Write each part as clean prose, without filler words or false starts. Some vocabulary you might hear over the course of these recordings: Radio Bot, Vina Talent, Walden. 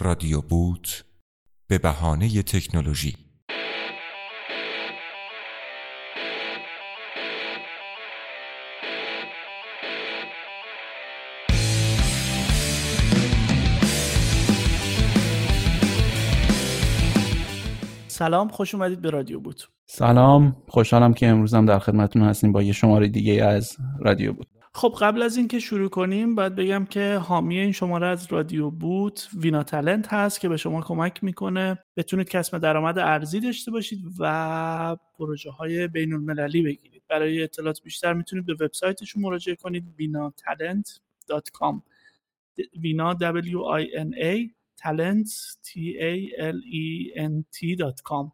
رادیو بوت به بهانه تکنولوژی. سلام، خوش اومدید به رادیو بوت. سلام، خوشحالم که امروزم در خدمتتون هستیم با یه شماره دیگه از رادیو بوت. خب قبل از اینکه شروع کنیم باید بگم که حامی این شماره از رادیو بوت وینا تالنت هست که به شما کمک میکنه بتونید کسب درآمد ارزی داشته باشید و پروژه های بین المللی بگیرید. برای اطلاعات بیشتر میتونید به وبسایتشون مراجعه کنید vinatalent.com. vina w i n a talent talent.com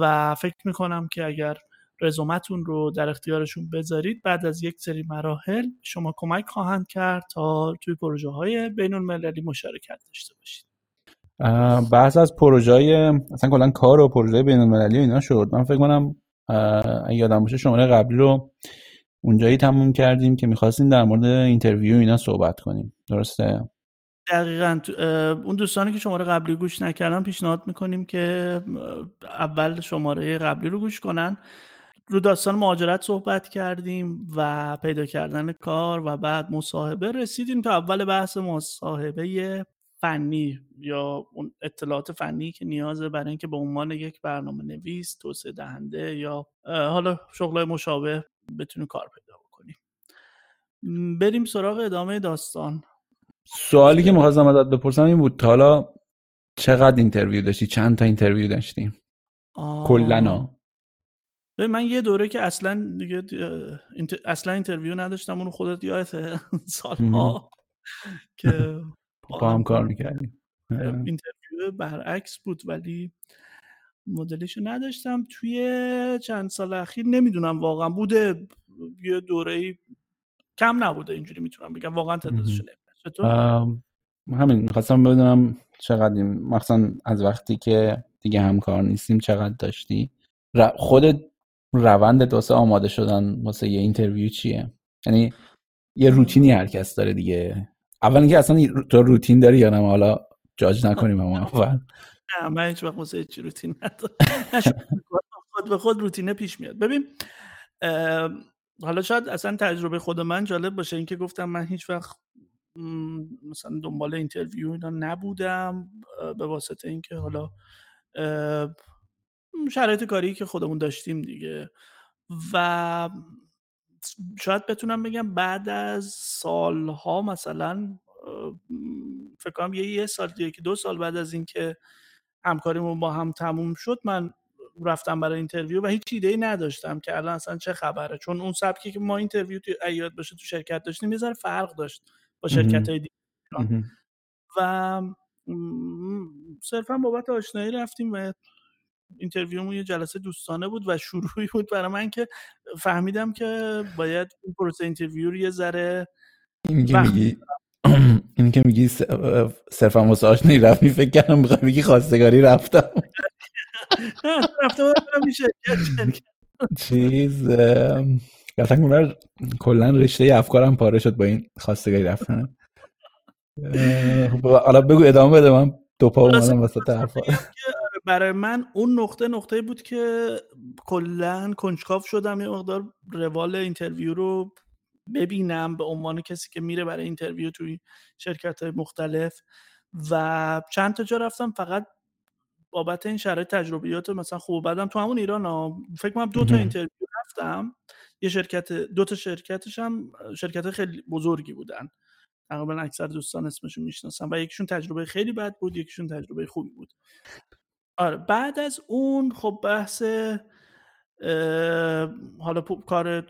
و فکر میکنم که اگر رزومتون رو در اختیارشون بذارید بعد از یک سری مراحل شما کمک خواهند کرد تا توی پروژه های بین المللی مشارکت داشته باشید. بحث از پروژه های اصلا کلا کار و پروژه بین المللی اینا شد. من فکر کنم اگه یادم باشه شماره قبلی رو اونجایی تموم کردیم که می‌خواستیم در مورد اینترویو اینا صحبت کنیم، درسته؟ دقیقاً. اون دوستانی که شماره قبلی گوش نکردن پیشنهاد می‌کنیم که اول شماره قبلی رو گوش کنن. رو داستان مهاجرت صحبت کردیم و پیدا کردن کار و بعد مصاحبه رسیدیم تا اول بحث مصاحبه فنی یا اون اطلاعات فنی که نیازه برای اینکه به عنوان یک برنامه نویس، توسعه دهنده یا حالا شغلای مشابه بتونی کار پیدا بکنی. بریم سراغ ادامه داستان. سوالی که می‌خواستم ازت بپرسم این بود تا حالا چقدر اینترویو داشتی؟ چند تا اینترویو داشتی؟ کلاً من یه دوره که اصلا اینترویو نداشتم، اونو خودت یادته سالها که با هم کار میکردیم. اینترویو برعکس بود ولی مدلشو نداشتم. توی چند سال اخیر نمیدونم واقعا بوده یه دوره‌ای کم نبوده، اینجوری میتونم بگم واقعا تعدادشو نمیدونم. همین میخواستم بدونم چقدر، مخصوصا از وقتی که دیگه همکار نیستیم، چقدر داشتی؟ خودت روندت واسه آماده شدن واسه یه اینترویو چیه؟ یعنی یه روتینی هر کس داره دیگه. اول اینکه اصلا تو روتین داری یا نه؟ حالا جاج نکنیم اول. نه من هیچ وقت واسه هیچ روتین ندارم. خود به خود روتینه پیش میاد. ببین حالا شاید اصلا تجربه خود من جالب باشه، اینکه گفتم من هیچ وقت مثلا دنبال اینترویو اینا نبودم به واسطه اینکه حالا شرایط کاری که خودمون داشتیم دیگه. و شاید بتونم بگم بعد از سالها، مثلا فکر کنم یه سال دیگه که 2 سال بعد از اینکه همکاریمون با هم تموم شد، من رفتم برای اینترویو و هیچ ایده‌ای نداشتم که الان اصلا چه خبره، چون اون سبکی که ما اینترویو ایاد باشه تو شرکت داشتیم یه ذره فرق داشت با شرکت‌های دیگه و صرفا بابت آشنایی رفتیم و اینترویومون یه جلسه دوستانه بود و شروعی بود برای من که فهمیدم که باید این پروسه اینترویو رو یه ذره این که میگی صرفا واسه آشنایی رفتم، فکر کردم می‌خوای بگی خواستگاری رفتم. رفتم میشه چیز گفتم من کلا رشته افکارم پاره شد با این خواستگاری رفتن. حالا بگو ادامه بده، من دو پا اومدم وسط حرفا. برای من اون نقطه بود که کلن کنجکاو شدم یه مقدار روال اینترویو رو ببینم به عنوان کسی که میره برای اینترویو توی شرکت‌های مختلف. و چند تا جا رفتم فقط بابت این شرایط تجربیات مثلا خوب بدم تو همون ایران ها. فکر کنم 2 تا اینترویو رفتم. یه شرکت، 2 تا شرکتش هم شرکت خیلی بزرگی بودن، تقریبا اکثر دوستان اسمشون میشناسن و یکیشون تجربه خیلی بد بود، یکیشون تجربه خوبی بود. آره بعد از اون خب بحث حالا کار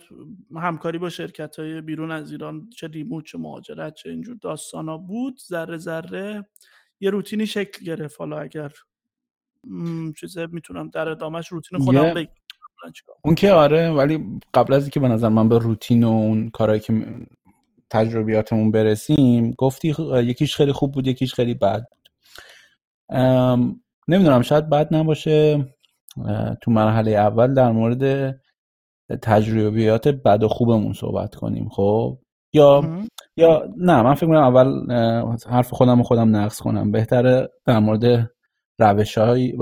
همکاری با شرکت‌های بیرون از ایران، چه ریموت چه مهاجرت چه اینجور داستانا بود. ذره ذره یه روتینی شکل گرفت. حالا اگر چیزه میتونم در ادامهش روتین خودم بگم اون که آره، ولی قبل از اینکه به نظر من به روتین و اون کارهایی که تجربیاتمون برسیم، گفتی یکیش خیلی خوب بود یکیش خیلی بد. نمیدونم شاید بد نباشه تو مرحله اول در مورد تجربیات بد و خوبمون صحبت کنیم. خب یا یا نه من فکر می‌کنم اول حرف خودم نقص کنم. بهتره در مورد روش‌هایی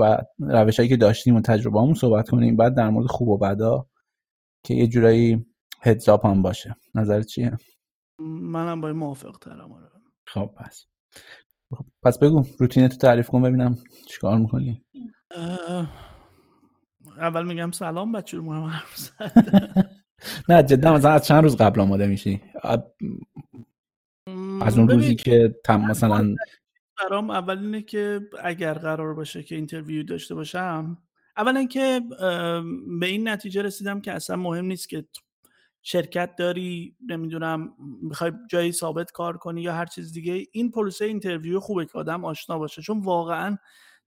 که داشتیم و تجربه‌هامون صحبت کنیم، بعد در مورد خوب و بدا که یه جورایی هدزاپ هم باشه. نظرت چیه؟ منم با این موافق ترم. آره. خب پس بگو روتینتو تعریف کن ببینم چیکار می‌کنی. اول میگم سلام بچه رو مهم حرف زد. نه جدا مثلا از چند روز قبل آماده میشی؟ از اون روزی که مثلا برام اول اینه که اگر قرار باشه که اینترویو داشته باشم، اولا که به این نتیجه رسیدم که اصلا مهم نیست که شرکت داری، نمیدونم میخوای جایی ثابت کار کنی یا هر چیز دیگه، این پروسه اینترویو خوبه که آدم آشنا باشه. چون واقعا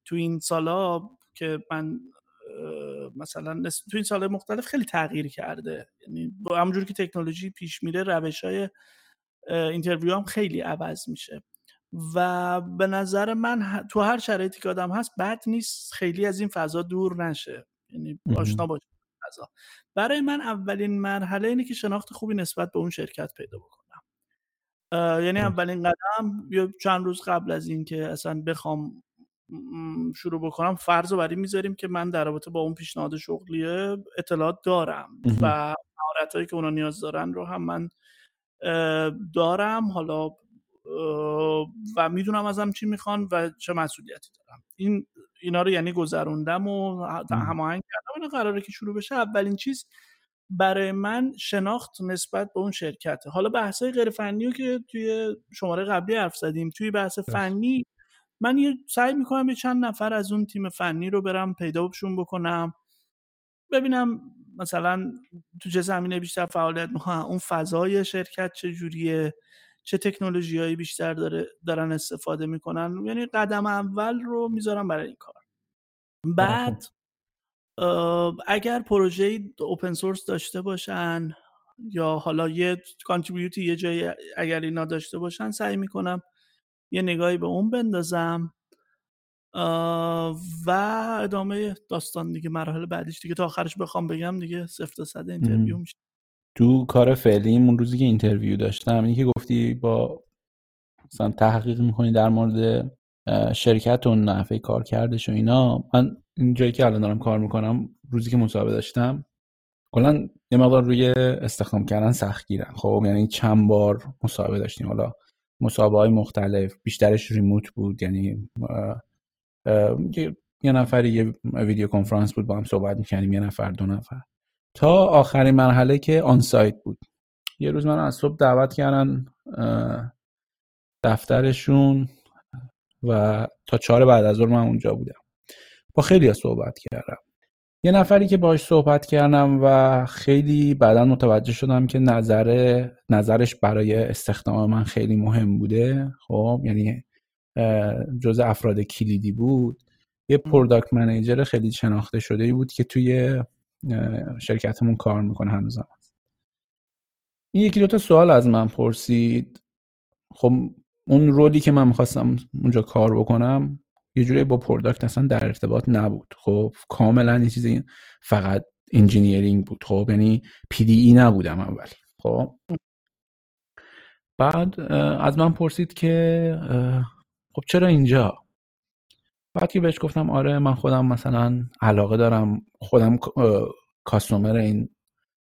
تو این سالا که من مثلا تو این سال‌های مختلف خیلی تغییر کرده، یعنی همونجور که تکنولوژی پیش میره روش‌های اینترویو هم خیلی عوض میشه و به نظر من تو هر شرایطی که آدم هست بد نیست خیلی از این فضا دور نشه، یعنی آشنا باشه فضا. برای من اولین مرحله اینه که شناخت خوبی نسبت به اون شرکت پیدا بکنم، یعنی اولین قدم یا چند روز قبل از این که اصلا بخوام شروع بکنم فرض رو بر این میذاریم که من در رابطه با اون پیشنهاد شغلیه اطلاعات دارم و مهارتایی که اونا نیاز دارن رو هم من دارم حالا و میدونم ازم چی میخوان و چه مسئولیتی دارم. اینا رو یعنی گذروندم و هماهنگ کردم. این قراره که شروع بشه. اولین چیز برای من شناخت نسبت به اون شرکته. حالا بحثای غیر فنی رو که توی شماره قبلی حرف زدیم، توی بحث فنی من یه سعی میکنم یه چند نفر از اون تیم فنی رو برم پیداشون بکنم، ببینم مثلا تو چه زمینه بیشتر فعالیت میکنن، اون فضای شرکت چه جوریه، چه تکنولوژیایی بیشتر دارن استفاده میکنن. یعنی قدم اول رو میذارم برای این کار. بعد اگر پروژه اوپن سورس داشته باشن یا حالا یه کانتریبیوت یه جایی اگر اینا داشته باشن، سعی میکنم یه نگاهی به اون بندازم و ادامه داستان دیگه. مرحله بعدیش دیگه تا آخرش بخوام بگم دیگه 0-100 اینترویو میشه. تو کار فعلیم اون روزی که اینترویو داشتم، اینی که گفتی با مثلا تحقیق میکنی در مورد شرکت و نحوه کار کردش و اینا، من این جایی که الان دارم کار میکنم روزی که مصاحبه داشتم کلا یه مقدار روی استخدام کردن سخت گیرن. خب یعنی چند بار مصاحبه داشتیم، حالا مصاحبه‌های مختلف، بیشترش ریموت بود، یعنی یه نفری یه ویدیو کنفرانس بود با هم صحبت می‌کردیم، یه نفر دو نفر، تا آخرین مرحله که آن سایت بود. یه روز من از صبح دعوت کردن دفترشون و تا 4 بعد از ظهر من اونجا بودم. با خیلی‌ها صحبت کردم. یه نفری که باهاش صحبت کردم و خیلی بعدا متوجه شدم که نظرش برای استخدام من خیلی مهم بوده. خب یعنی جزء افراد کلیدی بود. یه پروداکت منیجر خیلی شناخته شده‌ای بود که توی شرکتمون کار میکنه هنوزم. این یکی دوتا سوال از من پرسید. خب اون رولی که من میخواستم اونجا کار بکنم یه جوری با پروداکت اصلا در ارتباط نبود. خب کاملا یه چیزی فقط انجینیرینگ بود. خب یعنی پی دی ای نبودم اول. خب بعد از من پرسید که خب چرا اینجا؟ بعد که بهش گفتم آره من خودم مثلا علاقه دارم، خودم کاستومر این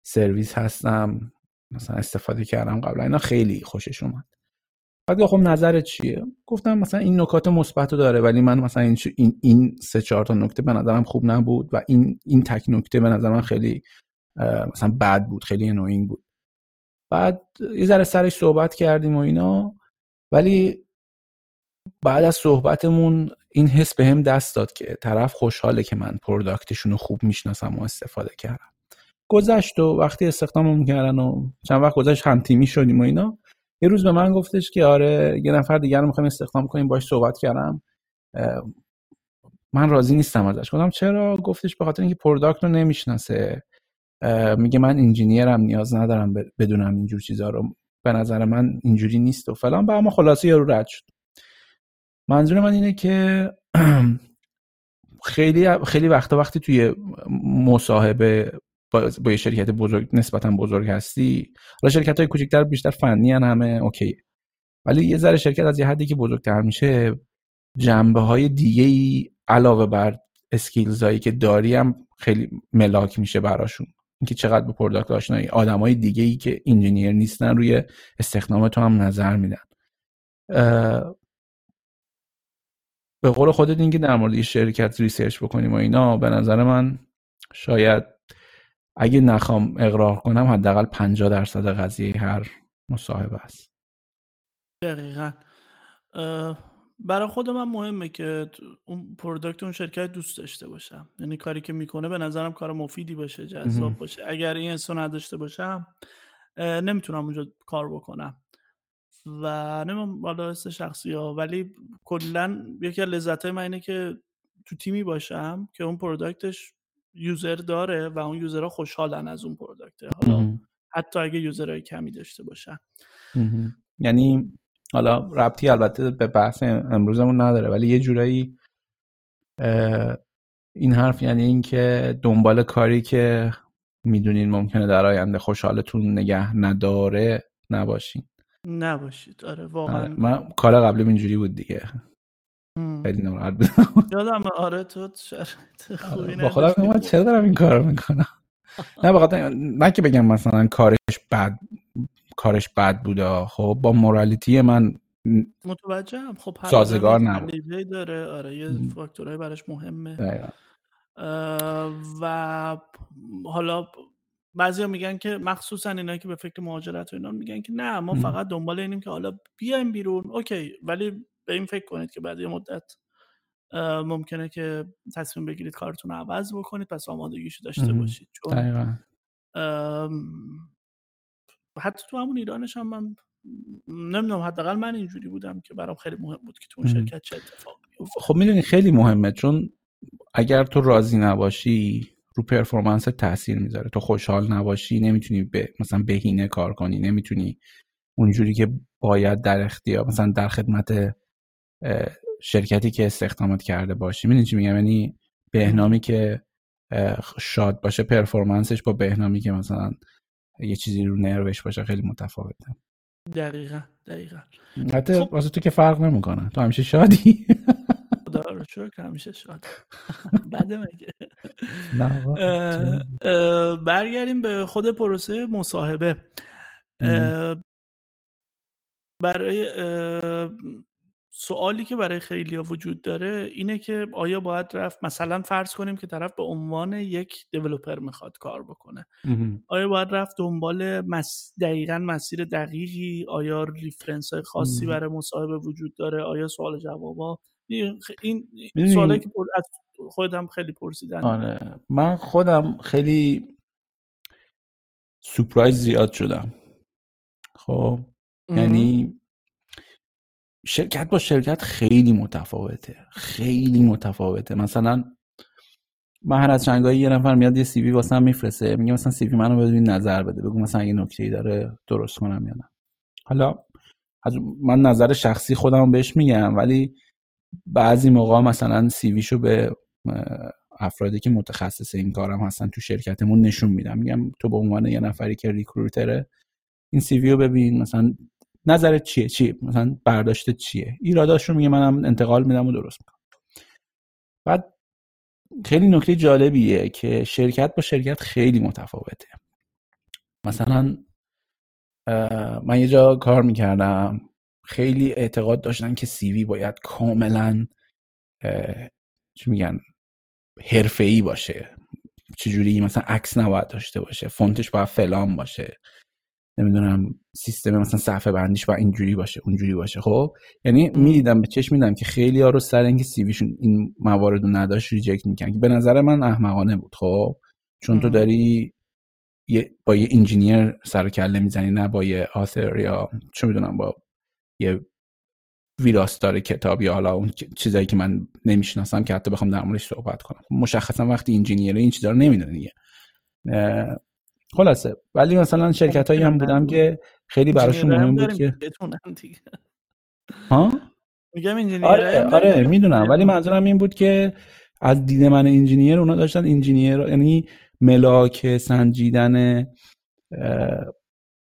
سرویس هستم، مثلا استفاده کردم قبلا، اینا خیلی خوشش اومد. بعد خب نظرت چیه؟ گفتم مثلا این نکات مثبتو داره ولی من مثلا این 3-4 تا نکته به نظرم خوب نبود و این تک نکته به نظر من خیلی مثلا بد بود، خیلی انوینگ بود. بعد یه ذره سرش صحبت کردیم و اینا، ولی بعد از صحبتمون این حس به هم دست داد که طرف خوشحاله که من پروداکتشون رو خوب میشناسم و استفاده کردم. گذشت و وقتی استخدامم کردن و چند وقت گذشت هم تیمی شدیم و اینا، یه روز به من گفتش که آره یه نفر دیگر رو میخوایم استخدام کنیم، باهاش صحبت کردم، من راضی نیستم ازش. گفتم چرا؟ گفتش به خاطر اینکه پروداکت رو نمیشناسه، میگه من انجینیرم، نیاز ندارم بدونم اینجور چیزا رو، به نظر من اینجوری نیست و فلان. به اما خلاصه یارو رد شد. منظور من اینه که خیلی وقتی توی مصاحبه با یه شرکت بزرگ نسبتا بزرگ هستی، حالا شرکت‌های کوچکتر بیشتر فنی ان همه اوکی، ولی یه ذره شرکت از یه حدی که بزرگتر میشه جنبه‌های دیگه‌ای علاوه بر اسکیلزایی که داری هم خیلی ملاک میشه براشون، اینکه چقدر به پروداکت آشنایی، آدمای دیگه‌ای که انجینیر نیستن روی استخدام تو هم نظر میدن. به قول خودت اینکه در مورد شرکت ریسرچ بکنیم و اینا، به نظر من شاید اگه نخوام اقرار کنم حداقل 50% قضیه هر مصاحبه است. دقیقاً. برای خود من مهمه که اون پروداکت اون شرکت دوست داشته باشم، یعنی کاری که میکنه به نظرم کار مفیدی باشه، جذاب باشه. اگر این انسان نداشته باشم نمیتونم اونجا کار بکنم و نمیدونم بالا است شخصی ها، ولی کلا یکی از لذت‌های من اینه که تو تیمی باشم که اون پروداکتش یوزر داره و اون یوزرها خوشحالن از اون پروداکته، حالا حتی اگه یوزرهای کمی داشته باشن. یعنی حالا ربطی البته به بحث امروزمون نداره، ولی یه جورایی این حرف یعنی این که دنبال کاری که میدونین ممکنه در آینده خوشحالتون نگه نداره نباشید. آره واقعا. آره. من کار قبلیم اینجوری بود دیگه، خیلی ناراحت بودم. یادم آره تو شرط خوبی نه. با خودم من چرا دارم این کارو میکنم؟ نه بخاطر نه که بگم مثلا کارش بد بوده، خب با مورالیتی من متوجهم، خب سازگار نبود داره. آره یه فاکتورهای براش مهمه دقیقا. و حالا بعضیا میگن که مخصوصا اینا که به فکر مهاجرت و اینا میگن که نه ما فقط دنبال اینیم که حالا بیایم بیرون، اوکی، ولی به این فکر کنید که بعد یه مدت ممکنه که تصمیم بگیرید کارتون رو عوض بکنید، پس آمادگیشو داشته باشید. چون دقیقا حتی تو همون ایرانش هم من نمیدونم، حداقل من اینجوری بودم که برام خیلی مهم بود که تو اون شرکت چه اتفاقی افتاد. خب میدونی خیلی مهمه، چون اگر تو راضی نباشی رو پرفورمنس تاثیر میذاره. تو خوشحال نباشی نمیتونی مثلا بهینه کار کنی، نمیتونی اونجوری که باید در اختیار مثلا در خدمت شرکتی که استخدامت کرده باشی. میدونی چی میگم؟ یعنی بهنامی که شاد باشه پرفورمنسش با بهنامی که مثلا یه چیزی رو نروش باشه خیلی متفاوته. دقیقاً. حتی واسه تو که فرق نمیکنه، تو همیشه شادی. خدا رو شکر همیشه شاد. بده مگه؟ نه. برگردیم به خود پروسه مصاحبه. برای سوالی که برای خیلی‌ها وجود داره اینه که آیا باید رفت، مثلا فرض کنیم که طرف به عنوان یک دیولپر میخواد کار بکنه، آیا باید رفت دنبال دقیقاً مسیر دقیقی؟ آیا ریفرنس‌های خاصی برای مصاحبه وجود داره؟ آیا سوال جوابا این سوالی که از خودم خیلی پرسیدن. آره من خودم خیلی سورپرایز زیاد شدم. خب یعنی شرکت با شرکت خیلی متفاوته، خیلی متفاوته. مثلا من هر از چندگاهی یه نفر میاد یه سی وی واسه هم میفرسته، میگه مثلا سی وی منو بدون نظر بده، بگو مثلا اگه نکته‌ای داره درست کنم یا نه. حالا من نظر شخصی خودم بهش میگم، ولی بعضی موقع مثلا سی ویشو به افرادی که متخصص این کارم هستن تو شرکتمون نشون میدم، میگم تو به عنوان یه نفری که ریکروتره این سی ویو ببین، مثلا نظرت چیه؟ مثلا برداشتت چیه؟ ایراداش رو میگه منم انتقال میدم و درست میکنم. بعد خیلی نکته جالبیه که شرکت با شرکت خیلی متفاوته. مثلا من یه جا کار میکردم، خیلی اعتقاد داشتن که سی وی باید کاملا چی میگن حرفه‌ای باشه، چجوری مثلا عکس نباید داشته باشه، فونتش باید فلان باشه، نمیدونم سیستم مثلا صفحه بندیش باید اینجوری باشه اونجوری باشه. خب یعنی میدیدم، به چشم میدیدم که خیلی ها رو سر اینکه سی ویشون این موارد رو نداشت ریجکت میکنن، که به نظر من احمقانه بود. خب چون تو داری با یه انجینیر سر و کله میزنی، نه با یه آثر یا چه میدونم با یه ویراستار کتاب یا حالا اون چیزایی که من نمیشناسم که حتی بخوام در موردش صحبت کنم. مشخصا وقتی انجینیر این چیزا رو نمیدونه دیگه. خلاصه ولی مثلا شرکتایی هم بودم که خیلی براشون مهم بود که ها میگم انجینیر. آره میدونم، ولی منظورم این بود که از دید من انجینیر اونا داشتن انجینیر، یعنی ملاک سنجیدن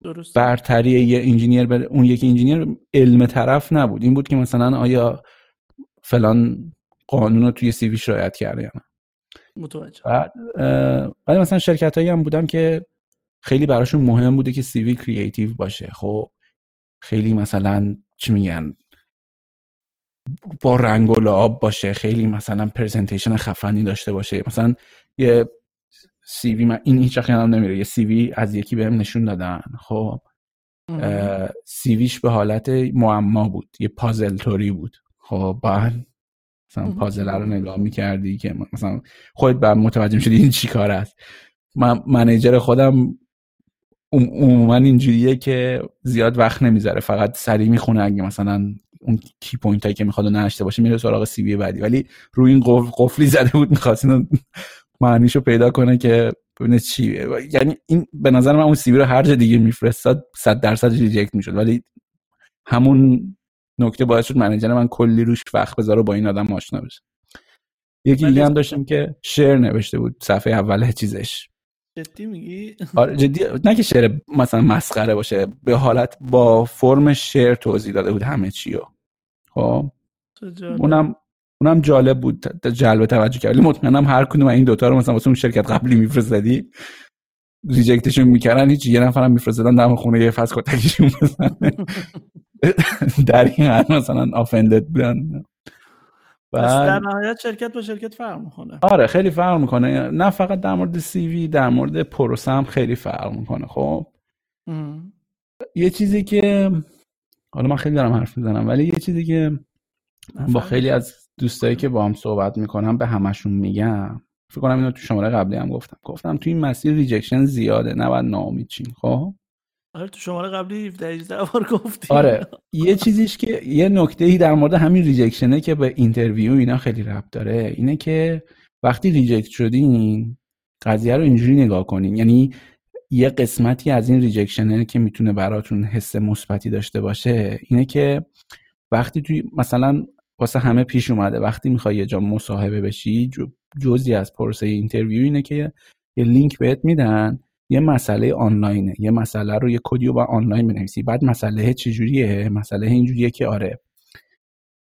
درست برتری یه انجینیر بر اون یکی انجینیر علم طرف نبود، این بود که مثلا آیا فلان قانون رو توی سی ویش رعایت کرده یا نه. متوجه. ولی مثلا شرکتایی هم بودن که خیلی براشون مهم بوده که سی وی کریتیو باشه، خب خیلی مثلا چی میگن با رنگ و لعاب باشه، خیلی مثلا پرزنتیشن خفنی داشته باشه. مثلا یه سی وی، من این هیچ خیالم نمیره، یه سی وی از یکی بهم نشون دادن، خب سی ویش به حالت معما بود، یه پازل توری بود، خب بعد مثلا پازل رو نگاه می‌کردی که مثلا خودت بعد متوجه می‌شدی این چی کار است. من منیجر خودم عموما اینجوریه که زیاد وقت نمیذاره، فقط سریع میخونه، اگه مثلا اون کی پوینت هایی که میخواد و ننشته باشه میره سراغ سی وی بعدی. ولی روی این قفلی زده بود، میخواست معنیشو پیدا کنه که ببینه چیه. یعنی این به نظر من اون سی وی رو هر جا دیگه میفرستاد 100% ریجکت میشد، ولی همون نکته باعث شد منیجر من کلی روش وقت بذاره با این آدم آشنا بشه. یکی دیگه هم داشتم که شعر نوشته بود صفحه اول چیزش. جدی میگی؟ آره جدی، نه که شعر مثلا مسخره باشه، به حالت با فرم شعر توضیح داده بود همه چیو. خب اونم جالب بود، جلب توجه کرد. ولی مطمئنم هر کدوم این دوتا رو مثلا واسه اون شرکت قبلی میفرستادی ریجکتشون میکردن، هیچ یه نفرم میفرستادن در خونه یه فاز کتکشون بزنه. در این حال مثلا آفندد بودن. در نهایت شرکت با شرکت فرق میکنه. آره خیلی فرق میکنه، نه فقط در مورد سی وی، در مورد پروسه هم خیلی فرق میکنه. خب یه چیزی که حالا من خیلی دارم حرف میزنم، ولی یه چیزی که با خیلی از دوستایی که با هم صحبت میکنم به همشون میگم، فکر کنم اینو تو شماره قبلی هم گفتم تو این مسیر ریجکشن زیاده، نباید ناامید چین. خب آره تو شماره قبلی 17 بار گفتی. آره یه چیزیش که یه نکته‌ای در مورد همین ریجکشنه که به اینترویو اینا خیلی ربط داره، اینه که وقتی ریجکت شدین قضیه رو اینجوری نگاه کنین، یعنی یه قسمتی از این ریجکشنه که میتونه براتون حس مثبتی داشته باشه اینه که وقتی توی مثلا واسه همه پیش اومده، وقتی میخوای یه جا مصاحبه بشی، جزئی از پروسه اینترویو اینه که یه لینک بهت میدن، یه مسئله آنلاینه، یه مسئله رو یه کدیو با آنلاین بنویسی. بعد مسئله چجوریه؟ مسئله اینجوریه که آره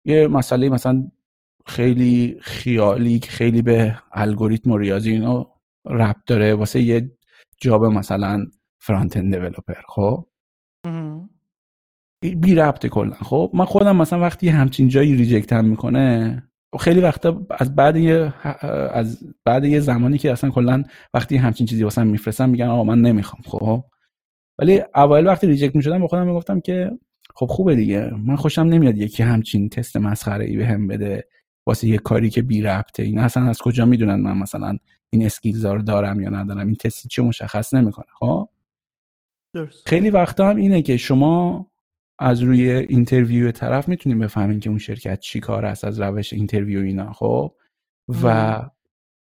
یه مسئله مثلا خیلی خیالی خیلی به الگوریتم و ریاضی اینا ربط داره واسه یه جاب مثلا فرانت اند دیولپر، خب بی ربطه کلا. خب من خودم مثلا وقتی همچین جایی ریجکت هم میکنه، خیلی وقتا از بعد یه زمانی که اصلا کلا وقتی همچین چیزی واسم میفرستن میگن آقا من نمیخوام. خب ولی اول وقتی ریجکت میشدم به خودم میگفتم که خب خوبه دیگه، من خوشم نمیاد یکی همچین تست مسخره ای بهم بده واسه یه کاری که بی ربطه. این اصلا از کجا میدونن من مثلا این اسکیلزا رو دارم یا ندارم؟ این تست چه مشخص نمیکنه. خب درست. خیلی وقتا هم اینه که شما از روی اینترویو طرف میتونیم بفهمیم که اون شرکت چی کار است از روش اینترویو اینا. خب و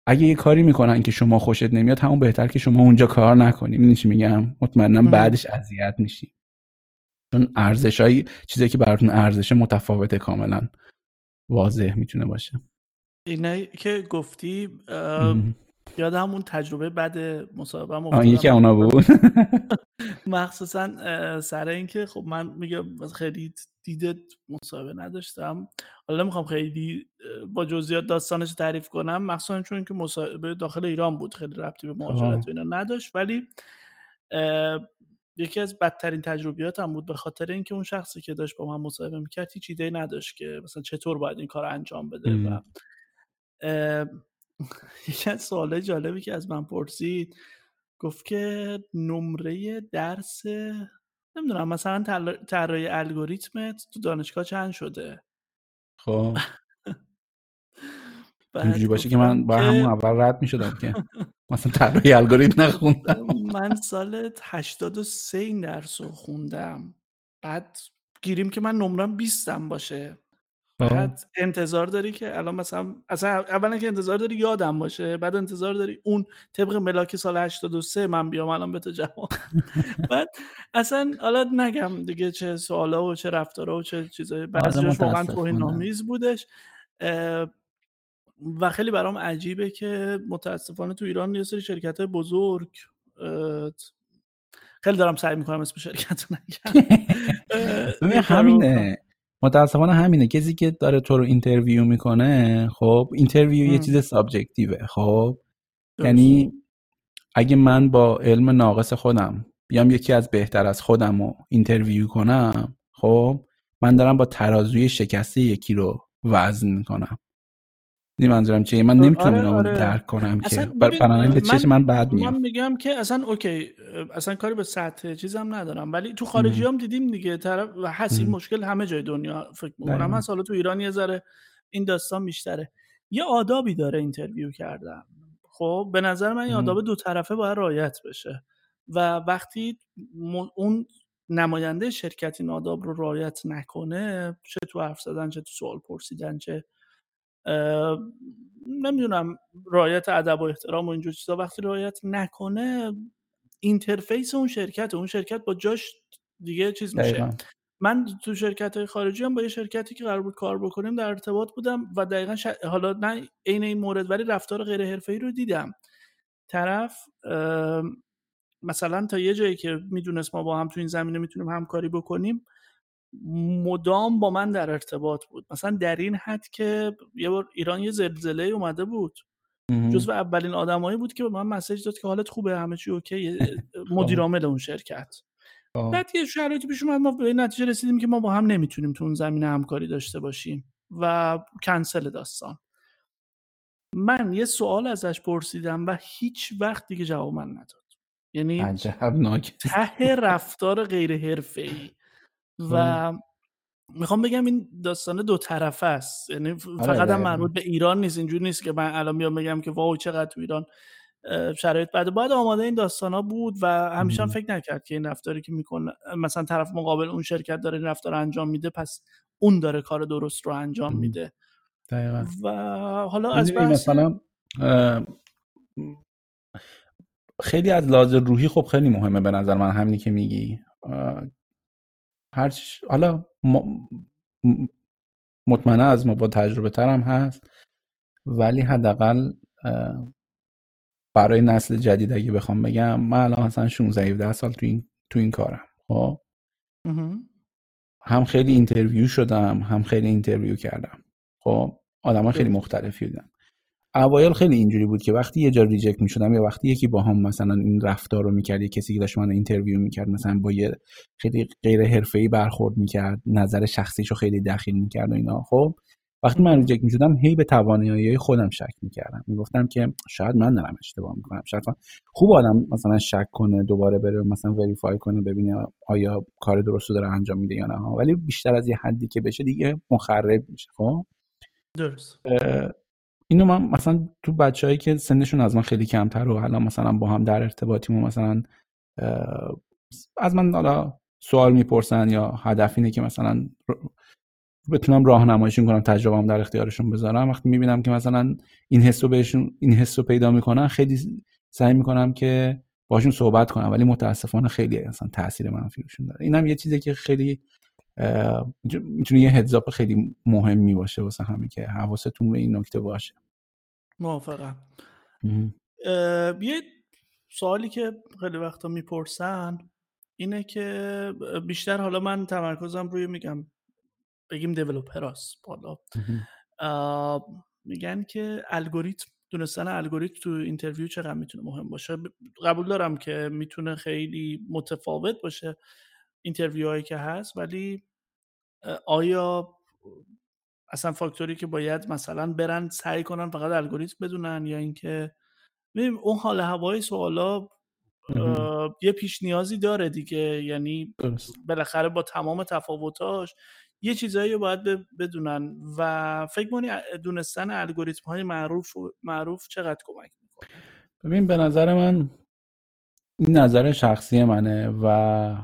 اگه یه کاری میکنن که شما خوشت نمیاد، همون بهتر که شما اونجا کار نکنی. میدونی چی میگم؟ مطمئنا بعدش اذیت میشی، چون ارزشای چیزی که براتون ارزش متفاوته کاملا واضح میتونه باشه. اینه که گفتی یاد همون تجربه بعد مصاحبه هم افتادم، یکی اونا بود. مخصوصا سر اینکه خب من میگم خیلی دیده مصاحبه نداشتم، حالا میخوام خیلی با جزئیات داستانش تعریف کنم، مخصوصا چون که مصاحبه داخل ایران بود، خیلی ربطی به مهاجرت و اینا نداشت. ولی یکی از بدترین تجربیاتم بود، به خاطر اینکه اون شخصی که داشت با من مصاحبه میکرد هیچ ایده‌ای نداشت که مثلا چطور باید این کارو انجام بده. و یکی از سوالای جالبی که از من پرسید، گفت که نمره درس نمیدونم مثلا طراحی الگوریتمت تو دانشگاه چند شده. خب اینجوری باشه که من با همون اول رد میشدم که مثلا طراحی الگوریتم نخوندم. من سال 83 این درس رو خوندم، بعد گیریم که من نمرم 20 باشه، بعد انتظار داری که الان مثلا اولا که انتظار داری یادم باشه، بعد انتظار داری اون طبق ملاک سال 83 من بیام الان به تو جواب. بعد اصلا حالا نگم دیگه چه سوالا و چه رفتارا و چه چیزایی، بعضیش واقعا توهین آمیز بودش. و خیلی برام عجیبه که متاسفانه تو ایران یه سری شرکت‌های بزرگ، خیلی دارم سعی می‌کنم اسم شرکت رو نگم، همینه متاسفانه همینه، کسی که داره تو رو اینترویو میکنه، خب اینترویو یه چیز سابجکتیوه، خب یعنی اگه من با علم ناقص خودم بیام یکی از بهتر از خودم رو اینترویو کنم، خب من دارم با ترازوی شکسته یکی رو وزن میکنم. این منظورم چیه؟ من نمیتونم اینو درک کنم که برای چیش من بد میام. من میگم که اصلا اوکی، اصلا کاری به سطح چیزم ندارم، ولی تو خارجی هم دیدیم دیگه طرف هست. این مشکل همه جای دنیا فکر می‌کنم هست، حالا تو ایران یه ذره این داستان بیشتره. یه آدابی داره اینترویو کردن، خب به نظر من این آداب دو طرفه باید رعایت بشه و وقتی اون نماینده شرکت این آداب رو رعایت نکنه، چه تو حرف زدن، چه تو سوال پرسیدن، چه نمیدونم رعایت ادب و احترام و اینجور چیزا، وقتی رعایت نکنه اینترفیس اون شرکت با جاش دیگه چیز میشه دقیقا. من تو شرکت‌های خارجی هم با یه شرکتی که قرار بود کار بکنیم در ارتباط بودم و دقیقاً حالا نه عین این مورد، ولی رفتار غیر حرفه‌ای رو دیدم. طرف مثلا تا یه جایی که میدونست ما با هم تو این زمینه میتونیم همکاری بکنیم، مدام با من در ارتباط بود، مثلا در این حد که یه بار ایران یه زلزله اومده بود، جزو اولین آدمایی بود که به من مسیج داد که حالت خوبه، همه چی اوکی، مدیر عامل اون شرکت. بعد یه شرایطی پیش اومد، ما به نتیجه رسیدیم که ما با هم نمیتونیم تو اون زمینه همکاری داشته باشیم و کنسل داستان. من یه سوال ازش پرسیدم و هیچ وقت دیگه جواب من نداد، یعنی عجبناک ته رفتار غیر حرفه‌ای. و میخوام بگم این داستان دو طرفه است، یعنی فقط هم مربوط به ایران نیست، اینجوری نیست که من الان میام بگم که واو چقدر تو ایران شرایط بده. بعد آماده این داستانا بود و همیشه هم فکر نکرد که این رفتاری که میکنه مثلا طرف مقابل اون شرکت داره این رفتار انجام میده، پس اون داره کار درست رو انجام میده. دقیقاً. و حالا از مثلا خیلی از لحاظ روحی خب خیلی مهمه به نظر من همینی که میگی. حالا مطمئنه از ما با تجربه ترم هست، ولی حداقل برای نسل جدید اگه بخوام بگم، من الان مثلا 16-17 سال تو این کارم، خب هم خیلی اینترویو شدم، هم خیلی اینترویو کردم، خب آدم‌ها خیلی مختلفی بودن. اوایل خیلی اینجوری بود که وقتی یه جا ریجکت می‌شدم یا وقتی یکی با هم مثلا این رفتار رو می‌کرد، کسی که داشت منو اینترویو می‌کرد مثلا با یه خیلی غیر حرفه‌ای برخورد می‌کرد، نظر شخصیشو خیلی دخیل می‌کرد و اینا، خب وقتی من ریجکت می‌شدم هی به توانایی‌های خودم شک می‌کردم، می‌گفتم که شاید من دارم اشتباه می‌کنم، شاید خوب آدم مثلا شک کنه، دوباره بره مثلا وریفای کنه ببینه آیا کار درست رو داره انجام میده یا نه، ولی بیشتر از یه حدی که بشه دیگه مخرب میشه. خب درست. اینو من مثلا تو بچه‌هایی که سنشون از من خیلی کمتر و حالا مثلا با هم در ارتباطیم و مثلا از من حالا سوال میپرسن یا هدف اینه که مثلا بتونم راهنماییشون کنم، تجربه‌ام در اختیارشون بذارم، وقتی میبینم که مثلا این حسو پیدا میکنن، خیلی سعی میکنم که باشون صحبت کنم، ولی متاسفانه خیلی مثلا تاثیر منفیشون داره. اینم یه چیزی که خیلی میتونه یه هدزاپ خیلی مهمی باشه واسه همین که حواستون به این نکته باشه. موافقم. یه سوالی که خیلی وقتا میپرسن اینه که بیشتر حالا من تمرکزم روی بگیم دیولوپر هست، میگن که الگوریتم، دونستن الگوریتم تو اینترویو چقدر میتونه مهم باشه. قبول دارم که میتونه خیلی متفاوت باشه اینترویوهایی که هست، ولی آیا اصلا فاکتوری که باید مثلا برن سعی کنن فقط الگوریتم بدونن، یا اینکه ببین اون حال هوای سوالا یه پیش نیازی داره دیگه، یعنی بالاخره با تمام تفاوتاش یه چیزایی باید بدونن و فکر کنی دونستن الگوریتم‌های معروف چقدر کمک می‌کنه؟ ببین به نظر من، این نظر شخصی منه و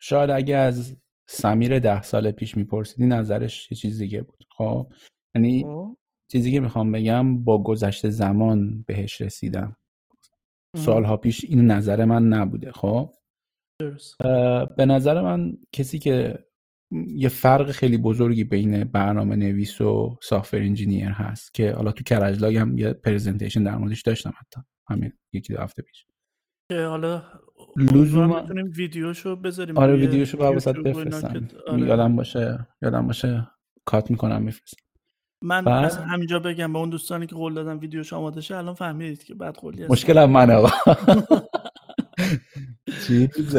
شاید اگه از سمیر 10 سال پیش میپرسیدی نظرش یه چیز دیگه بود، خب یعنی چیزی که میخوام بگم با گذشت زمان بهش رسیدم، سالها پیش این نظر من نبوده. خب درست. به نظر من کسی که یه فرق خیلی بزرگی بین برنامه نویس و سافتور انجینیر هست که حالا تو کرجلاگ هم یه پرزنتیشن در موردش داشتم حتی همین یکی دو هفته پیش که حالا لزوما میتونیم ویدیوشو بذاریم. آره ویدیوشو بعد واسه بفرستم. یادم باشه کات میکنم میفرستم. من از همینجا بگم به اون دوستانی که قول دادم ویدیوش آماده شه الان فهمیدید که بعد قولی هست. مشکلم من آقا. چیز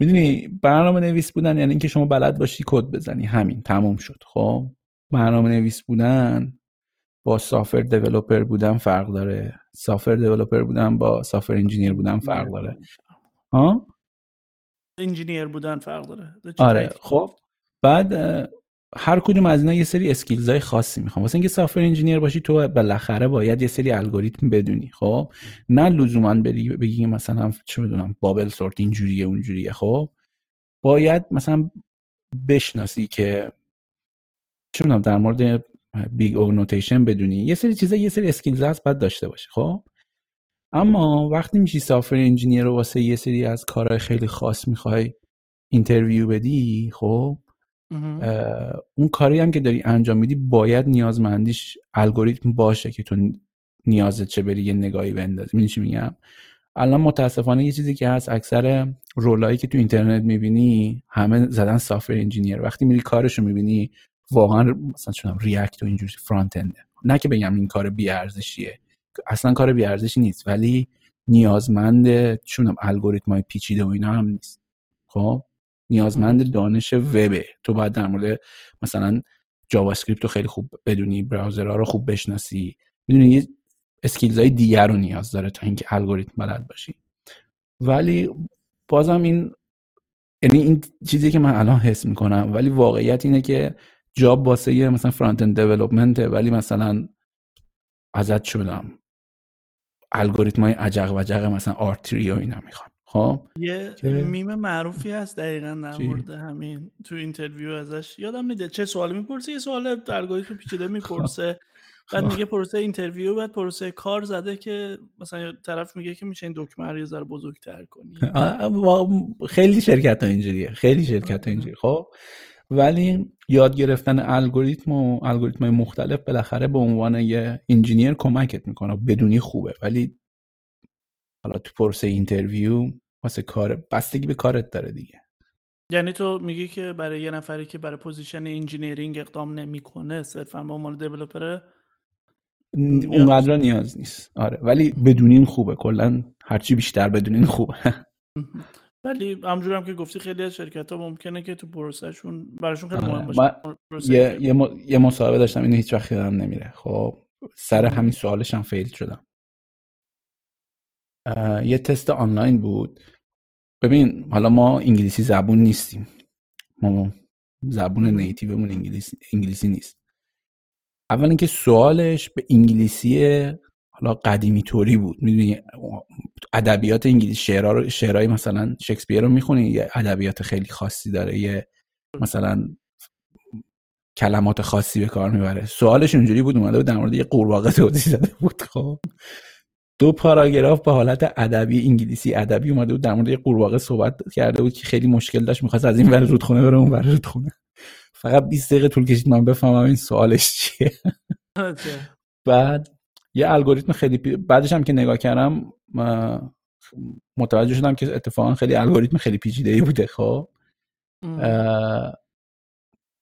میدونی برنامه نویس بودن یعنی اینکه شما بلد باشی کد بزنی همین تموم شد. خب برنامه نویس بودن با سافتور دیولپر بودن فرق داره. سافتور دیولپر بودن با سافتور انجینیر بودن فرق داره. ها؟ انجینیر بودن فرق داره. آره خب بعد هر کدوم از اینا یه سری اسکیلزای خاصی میخوام. واسه اینکه سافتور انجینیر باشی تو بالاخره باید یه سری الگوریتم بدونی. خب نه لزوما بگی مثلا چه میدونم بابل سورت اینجوریه اونجوریه. خب باید مثلا بشناسی که چه میدونم در مورد بیگ او نوتیشن بدونی. یه سری چیزا یه سری اسکیلزا هست باید داشته باشه. خب اما وقتی میشی سافتور انجینیر رو واسه یه سری از کارهای خیلی خاص میخوای اینترویو بدی، خب اون کاری هم که داری انجام میدی باید نیازمندیش الگوریتم باشه که تو نیازت چه بری یه نگاهی بندازی. میدونی چی میگم؟ الان متاسفانه یه چیزی که هست اکثر رولایی که تو اینترنت میبینی همه زدن سافتور انجینیر. وقتی میری کارشو میبینی واقعا مثلا چونم ریاکت و اینجوری فرانت اند، نه که بگم این کار بی ارزشیه، اصلا کار بی ارزشی نیست، ولی نیازمند چونم الگوریتمای پیچیده و اینا هم نیست. خب نیازمند دانش وبه. تو باید در مورد مثلا جاوا اسکریپت رو خیلی خوب بدونی، براوزرها رو خوب بشناسی، میدونی یه اسکیلزای دیگر رو نیاز داره تا اینکه الگوریتم بلد باشی. ولی بازم این چیزی که من الان حس میکنم، ولی واقعیت اینه که جاب واسه مثلا فرانت اند دیولپمنت، ولی مثلا ازت شدم الگوریتمای عجق و عجق مثلا آرتری و اینا میخوام. خب یه میم معروفی هست دقیقاً در مورد همین تو اینترویو ازش یادم نمیاد چه سوالی میپرسه، یه سوال الگوریتم پیچیده میپرسه، بعد میگه پروسه اینترویو، بعد پروسه کار زده که مثلا طرف میگه که میشه این دکمه رو یه ذره بزرگتر کنی. خیلی شرکت‌ها اینجوریه، خیلی شرکت‌ها اینجوریه. خب ولی یاد گرفتن الگوریتم و الگوریتم‌های مختلف بالاخره به عنوان یه انجینیر کمکت میکنه، بدونی خوبه، ولی حالا تو پروسه اینترویو واسه کار بستگی به کارت داره دیگه. یعنی تو میگی که برای یه نفری که برای پوزیشن انجینیرینگ اقدام نمیکنه صرفا با عنوان دیولپر اونقدر نیاز نیست. آره ولی بدونین خوبه، کلا هرچی بیشتر بدونین خوبه. ولی همونجوری هم که گفتی خیلی از شرکت‌ها ممکنه که تو پروسهشون براشون خیلی مهم باشه. یه مصاحبه داشتم اینو هیچ وقت یادم نمیره. خب سر همین سوالش هم فیل شدم. یه تست آنلاین بود. ببین حالا ما انگلیسی زبون نیستیم، ما زبون نیتیومون انگلیسی نیست. اول اینکه سوالش به انگلیسی حالا قدیمی طوری بود، میدونی ادبیات انگلیسی شعرهای مثلا شکسپیر رو میخونی، یه ادبیات خیلی خاصی داره، یه مثلا کلمات خاصی به کار میبره. سوالش اونجوری بود، اومده بود در مورد یه قورباغه توضیح داده بود. خب دو پاراگراف به حالت ادبی انگلیسی ادبی اومده بود در مورد یه قورباغه صحبت کرده بود که خیلی مشکل داشت، می‌خواست از این ور رودخونه بره اون ور رودخونه. فقط 20 دقیقه طول کشید من بفهمم این سوالش چیه. بعد یه الگوریتم خیلی بعدش هم که نگاه کردم متوجه شدم که اتفاقا خیلی الگوریتم خیلی پیچیده‌ای بوده. خب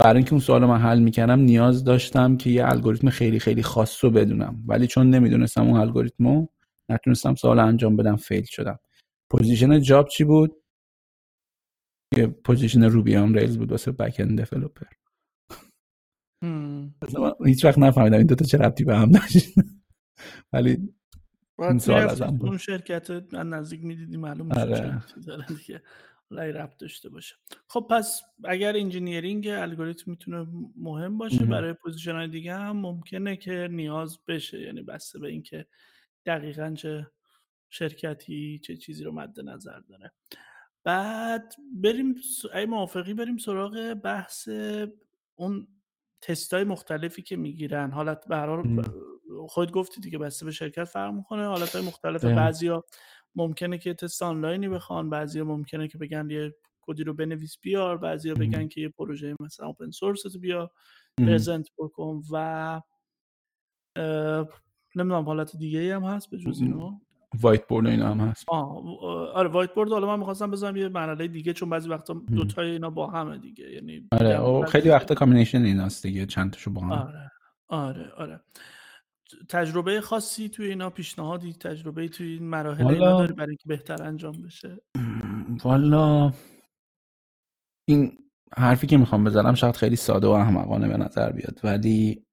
برای اینکه اون سوالو من حل می‌کردم نیاز داشتم که یه الگوریتم خیلی خیلی خاصو بدونم، ولی چون نمیدونستم اون الگوریتمو نتونستم سوال انجام بدم، فیل شدم. پوزیشن جاب چی بود؟ یه پوزیشن روبی آن ریلز بود واسه بک اند دیولپر. مثلا هیچ وقت نفهمیدم این دو تا چه ربطی به هم داشت. ولی این سوال ازم بود. اون شرکت من نزدیک میدیدی معلوم میشه چیزی داره دیگه. لای ربط داشته باشه. خب پس اگر انجینیرینگ الگوریتم میتونه مهم باشه برای پوزیشن های دیگه هم ممکنه که نیاز بشه، یعنی بسته به اینکه دقیقاً چه شرکتی چه چیزی رو مد نظر داره. بعد بریم اگه موافقی بریم سراغ بحث اون تست‌های مختلفی که میگیرن. حالت به هر حال خود گفتی دیگه بسته به شرکت فرق می‌کنه، حالت‌های مختلف. بعضیا ممکنه که تست آنلاینی بخوان، بعضیا ممکنه که بگن یه کدی رو بنویس بیار، بعضیا بگن که یه پروژه مثلا اوپن سورس تو بیا پرزنت بکن و نمیدونم حالت دیگه ای هم هست به جز اینو. وایت بورد اینا هم هست. آره وایت بورد. حالا من می‌خواستم بزنم یه مرحله دیگه، چون بعضی وقتا دو تا اینا با هم دیگه، یعنی آره خیلی وقتا کامبینیشن ایناست دیگه، چند تاشو با هم. آره تجربه خاصی توی اینا، پیشنهادی تجربه توی این مراحل اینا داری برای اینکه بهتر انجام بشه؟ والا این حرفی که میخوام بزنم شاید خیلی ساده و احمقانه به نظر بیاد، ولی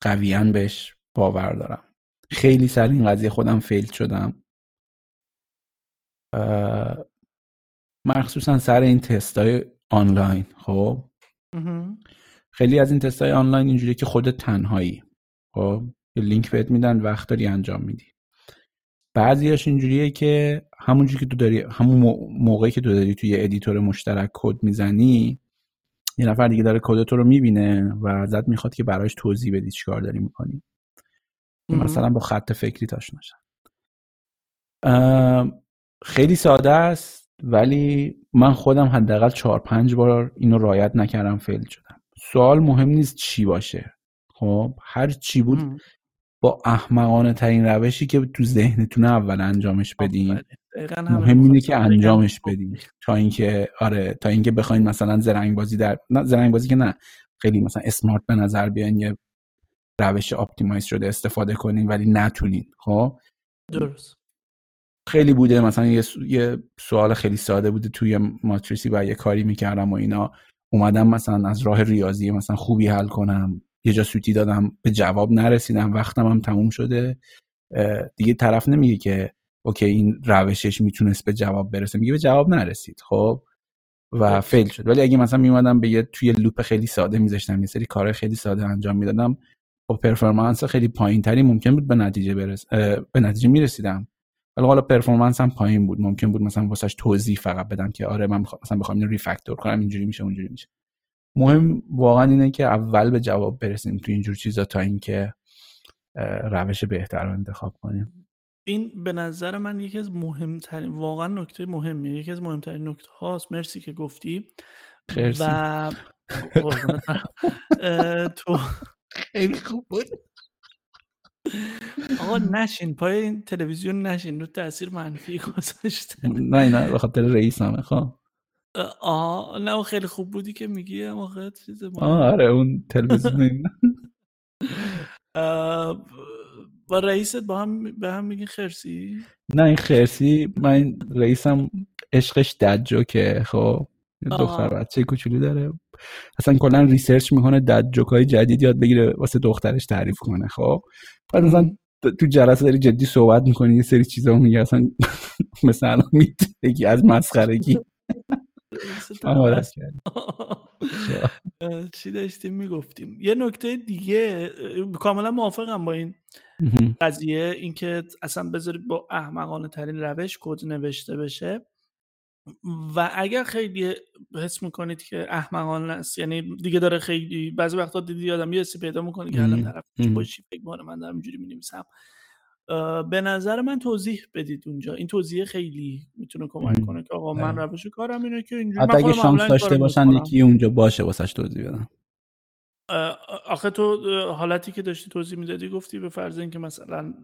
قویاً بهش باور دارم. خیلی سر این قضیه خودم فیلد شدم، مخصوصا سر این تستای آنلاین. خب خیلی از این تستای آنلاین اینجوریه که خودت تنهایی، خب یه لینک بهت میدن، وقت داری انجام میدی. بعضیاش اینجوریه که همونجوری که تو داری، همون موقعی که تو داری توی یه ادیتور مشترک کد میزنی، یه نفر دیگه داره کد تو رو میبینه و ازت میخواد که برایش توضیح بدی چیکار داری میکنی. مثلا با خط فکری آشنا شدن خیلی ساده است، ولی من خودم حداقل 4-5 بار اینو رعایت نکردم، فیل شدم. سوال مهم نیست چی باشه، خب هر چی بود با احمقانه ترین روشی که تو ذهنتون اول انجامش بدین. مهم اینه که انجامش بدین تا اینکه تا اینکه بخواید مثلا زرنگ بازی که نه خیلی مثلا اسمارت به نظر بیان، یه روش اپتیمایز شده استفاده کنین ولی نتونین. خب درست. خیلی بوده مثلا یه سوال خیلی ساده بوده، توی ماتریسی و یه کاری میکردم و اینا، اومدم مثلا از راه ریاضی مثلا خوبی حل کنم، یه جا سوتی دادم، به جواب نرسیدم، وقتم هم تموم شده دیگه. طرف نمیگه که اوکی این روشش میتونست به جواب برسه، میگه به جواب نرسید، خب و فیل شد. ولی اگه مثلا میومدم به یه توی لوپ خیلی ساده میذاشتم، یه سری کارهای خیلی ساده انجام میدادم، و پرفورمنس خیلی پایینتری ممکن بود به نتیجه میرسیدم، ولی حالا پرفورمنس هم پایین بود، ممکن بود مثلا واسش توضیح فقط بدم که آره من مثلا بخوام اینو ریفکتور کنم، اینجوری میشه اونجوری میشه. مهم واقعا اینه که اول به جواب برسیم تو اینجور چیزا، تا اینکه روش بهتر رو انتخاب کنیم. این به نظر من یکی از مهمترین، واقعا نکته مهمیه، یکی از مهمترین نکته هاست. مرسی که گفتی. خیرسی. و تو خیلی خوب بود. آقا نشین پای این تلویزیون، نشین، رو تأثیر منفی گذاشته. نه بخاطر رئیس همه. خب نه خیلی خوب بودی که میگی، اما خیلی چیز ما آره اون تلویزیون با رئیست به هم میگی خرسی. نه این خرسی، من رئیسم عشقش دجوکه. خب دختر بچه کوچولی داره، اصلا کلا ریسرچ میکنه دجوکای جدید یاد بگیره واسه دخترش تعریف کنه. خب بعد مثلا تو جلسه داری جدی صحبت میکنی، یه سری چیزا میگه اصلا مثلا میگی از مسخرگی. چی داشتیم میگفتیم؟ یه نکته دیگه، کاملا موافقم با این قضیه، اینکه اصلا بذارید با احمقانه ترین روش کد نوشته بشه. و اگر خیلی حس میکنید که احمقانه است، یعنی دیگه داره خیلی، بعضی وقتا دیدی آدم یه حسی پیدا میکنه که الان طرف چی فکر می‌کنه، من دارم اینجوری می‌نویسم، به نظر من توضیح بدید اونجا. این توضیح خیلی میتونه کمک کنه که آقا من روش کارم اینه که اینجوری. حتی اگه شانس داشته باشن یکی اونجا باشه واسش توضیح بدن. آخه تو حالتی که داشتی توضیح میدادی گفتی به فرض اینکه مثلا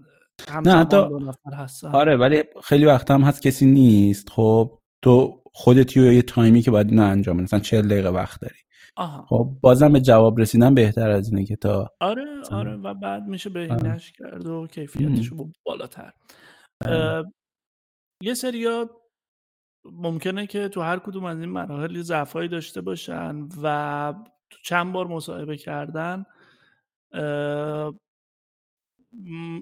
همزمان دو نفر هستن. آره ولی خیلی وقتا هم هست کسی نیست. خب تو خودت یه تایمی که باید اینو انجام بدی، مثلا 40 دقیقه وقت داری. خب بازم به جواب رسیدن بهتر از اینه که تا آره و بعد میشه بهینه‌اش کرد و کیفیتش رو بالاتر. یه سریا ممکنه که تو هر کدوم از این مراحل ضعفایی داشته باشن و تو چند بار مصاحبه کردن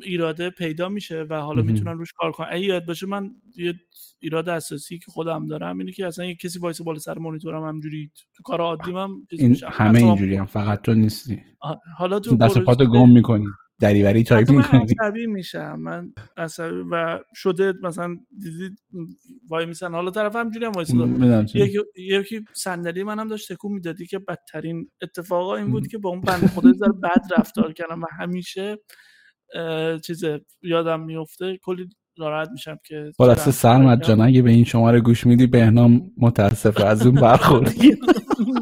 ایراده پیدا میشه و حالا میتونن روش کار کنن. یاد باشه من یه ایراد اساسی که خودم دارم اینه که اصلا یک کسی وایس بالا سر مونیتورم همجوری تو کار عادیم هم همه اینجوری هم، فقط تو نیستی. حالا تو دست پاتو گم میکنی، دریوری تایپ میکنی، عصبی میشم من عصبی و شده. مثلا دیدید وای میسن، حالا طرف همجوری هم وایس داد، یکی صندلی منم داشت تکون میدادی که بدترین اتفاقا این بود که با اون بنده خدا زار بد رفتار کردم و همیشه چیزه یادم میفته. کلی ناراحت میشم که خلاصه سرمد جان اگه به این شماره گوش میدی بهنام متاسفه از اون برخوردی.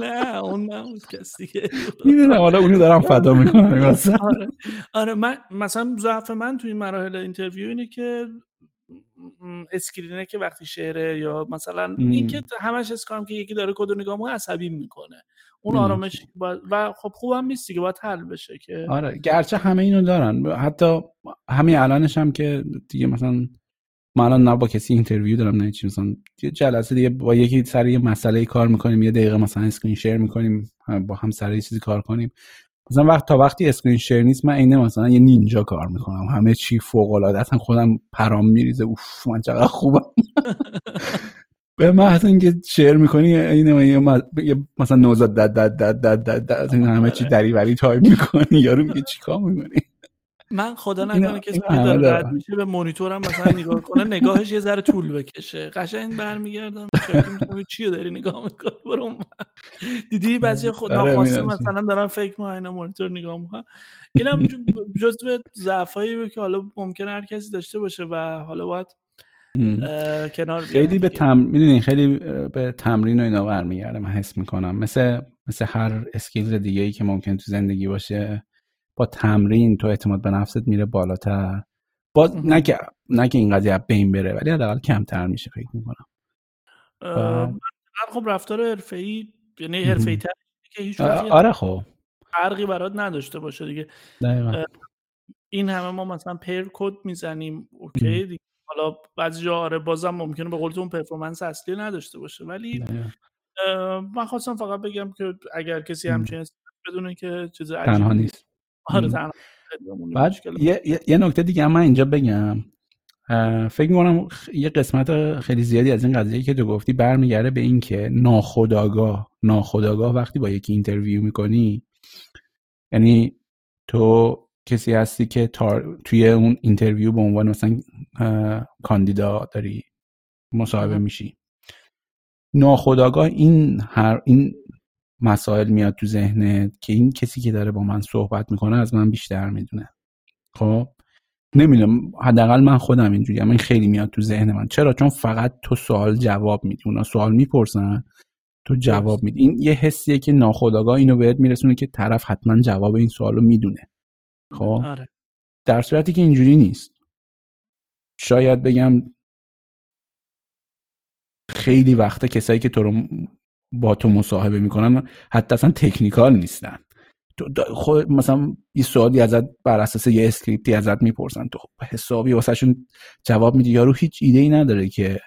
نه اون نبود کسی که میدونم، حالا اونو دارم فدا میکنم. آره من مثلا ضعف من توی مراحل اینترویو اینه که اسکرینه که وقتی شعره یا مثلا این که همش حس کنم که یکی داره کدو نگاه میکنه عصبی میکنه اون آرامش و خب خوبم نیست دیگه، باید حل بشه که آره. گرچه همه اینو دارن، حتی همین الانش هم که دیگه مثلا من الان نه با کسی اینترویو دارم نه چی، مثلا یه جلسه دیگه با یکی سر یه مسئله کار میکنیم، یه دقیقه مثلا اسکرین شیر میکنیم با هم سر یه چیزی کار کنیم، مثلا وقت تا وقتی اسکرین شیر نیست من عین مثلا یه نینجا کار میکنم، همه چی فوق العاده، اصلا خودم پرام میریزه اوف من چقدر خوبم. به ما حسن که شعر میکنی اینه مثلا نوزاد دد دد دد دد دد دد همه چی دریوری تایپ میکنی، یارو میگه چیکار میکنی. من خدا نکنه کسی که داره رد میشه به مونیتورم مثلا نگاه کنه نگاهش یه ذره طول بکشه، قشنگ برمیگردم میگم چی داری نگاه میکنی برام. دیدی بعضی خود ناخواسته مثلا دارن فکر میکنن مونیتور نگاه میکنن، اینم جزء ضعفایی که حالا ممکنه هر کسی داشته باشه و حالا باید کنار خیلی به میدونین خیلی به تمرین و اینا برمیگرده. من حس میکنم مثل هر اسکیل دیگه‌ای که ممکن تو زندگی باشه، با تمرین تو اعتماد به نفست میره بالاتر، باز نه که این قضیه بین بره ولی حداقل کمتر میشه فکر میکنم. خب رفتار حرفه‌ای یعنی حرفه‌ای تر که هیچ آره خب فرقی برات نداشته باشه دیگه. این همه ما مثلا پیر کد میزنیم اوکی دیگه، حالا بعضی جا آره بازم ممکنه به قولتون پرفورمنس اصلی نداشته باشه، ولی من خواستم فقط بگم که اگر کسی همچین هست بدونه که چیز عجیبی تنها نیست. آره تنها. بعد یه نکته دیگه من اینجا بگم، فکر می‌کنم یه قسمت خیلی زیادی از این قضیه‌ای که تو گفتی برمیگرده به این که ناخودآگاه وقتی با یکی اینترویو می‌کنی، یعنی تو کسی هستی که توی اون اینترویو به عنوان مثلا کاندیدا داری مصاحبه میشی، ناخودآگاه این مسائل میاد تو ذهنت که این کسی که داره با من صحبت میکنه از من بیشتر میدونه. خب نمیدونم، حداقل من خودم اینجوریم، این خیلی میاد تو ذهن من. چرا؟ چون فقط تو سوال جواب میدی، اونا سوال میپرسن تو جواب میدی. این یه حسیه که ناخودآگاه اینو بهت میرسونه که طرف حتما جواب این سوالو میدونه. خب آره. در صورتی که اینجوری نیست. شاید بگم خیلی وقتا کسایی که تو رو با تو مصاحبه میکنن حتی اصلا تکنیکال نیستن، خود مثلا یه سوالی ازت بر اساس یه اسکریپتی ازت میپرسن، تو حسابی واسهشون جواب میدی، یارو هیچ ایده‌ای نداره که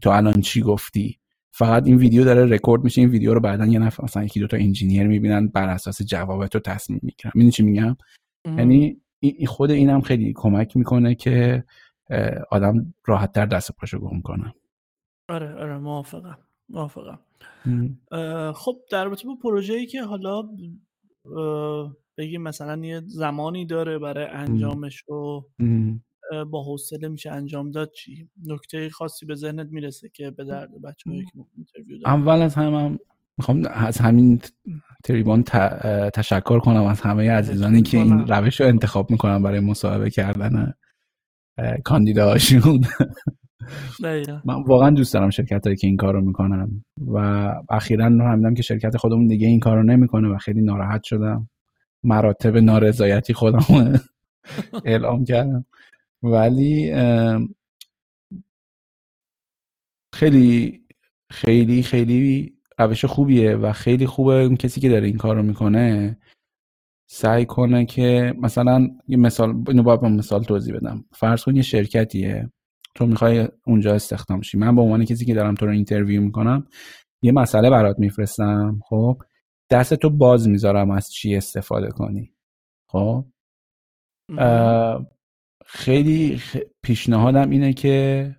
تو الان چی گفتی، فقط این ویدیو داره رکورد میشه، این ویدیو رو بعدن یه نفر مثلا یکی دوتا انجینیر میبینن بر اساس جواب تو تصمیم میگیرن. میدونی چی میگم؟ یعنی خود اینم خیلی کمک میکنه که آدم راحت تر دست و پاشو گم کنه. آره موافقم. خب در رابطه با پروژه‌ای که حالا بگیم مثلا یه زمانی داره برای انجامش و با حوصله میشه انجام داد، چی نکته خاصی به ذهنت میرسه که به درد بچه‌هایی که اینترویو دادن؟ اول از همه میخوام از همین تریبون تشکر کنم از همه عزیزانی که این روش رو انتخاب میکنن برای مصاحبه کردن کاندیداهاشون. من واقعا دوست دارم شرکتایی که این کارو میکنن و اخیراً همینم که شرکت خودمون دیگه این کارو نمیکنه و خیلی ناراحت شدم، مراتب نارضایتی خودمون اعلام کردم، ولی خیلی خیلی خیلی روش خوبیه و خیلی خوبه کسی که داره این کار رو میکنه سعی کنه که مثلا یه مثال، اینو باید با مثال توضیح بدم. فرض کن یه شرکتیه تو میخوای اونجا استخدام شی، من به عنوان کسی که دارم تو رو اینترویو میکنم یه مسئله برات میفرستم، خب دست تو باز میذارم از چی استفاده کنی. خب خیلی پیشنهادم اینه که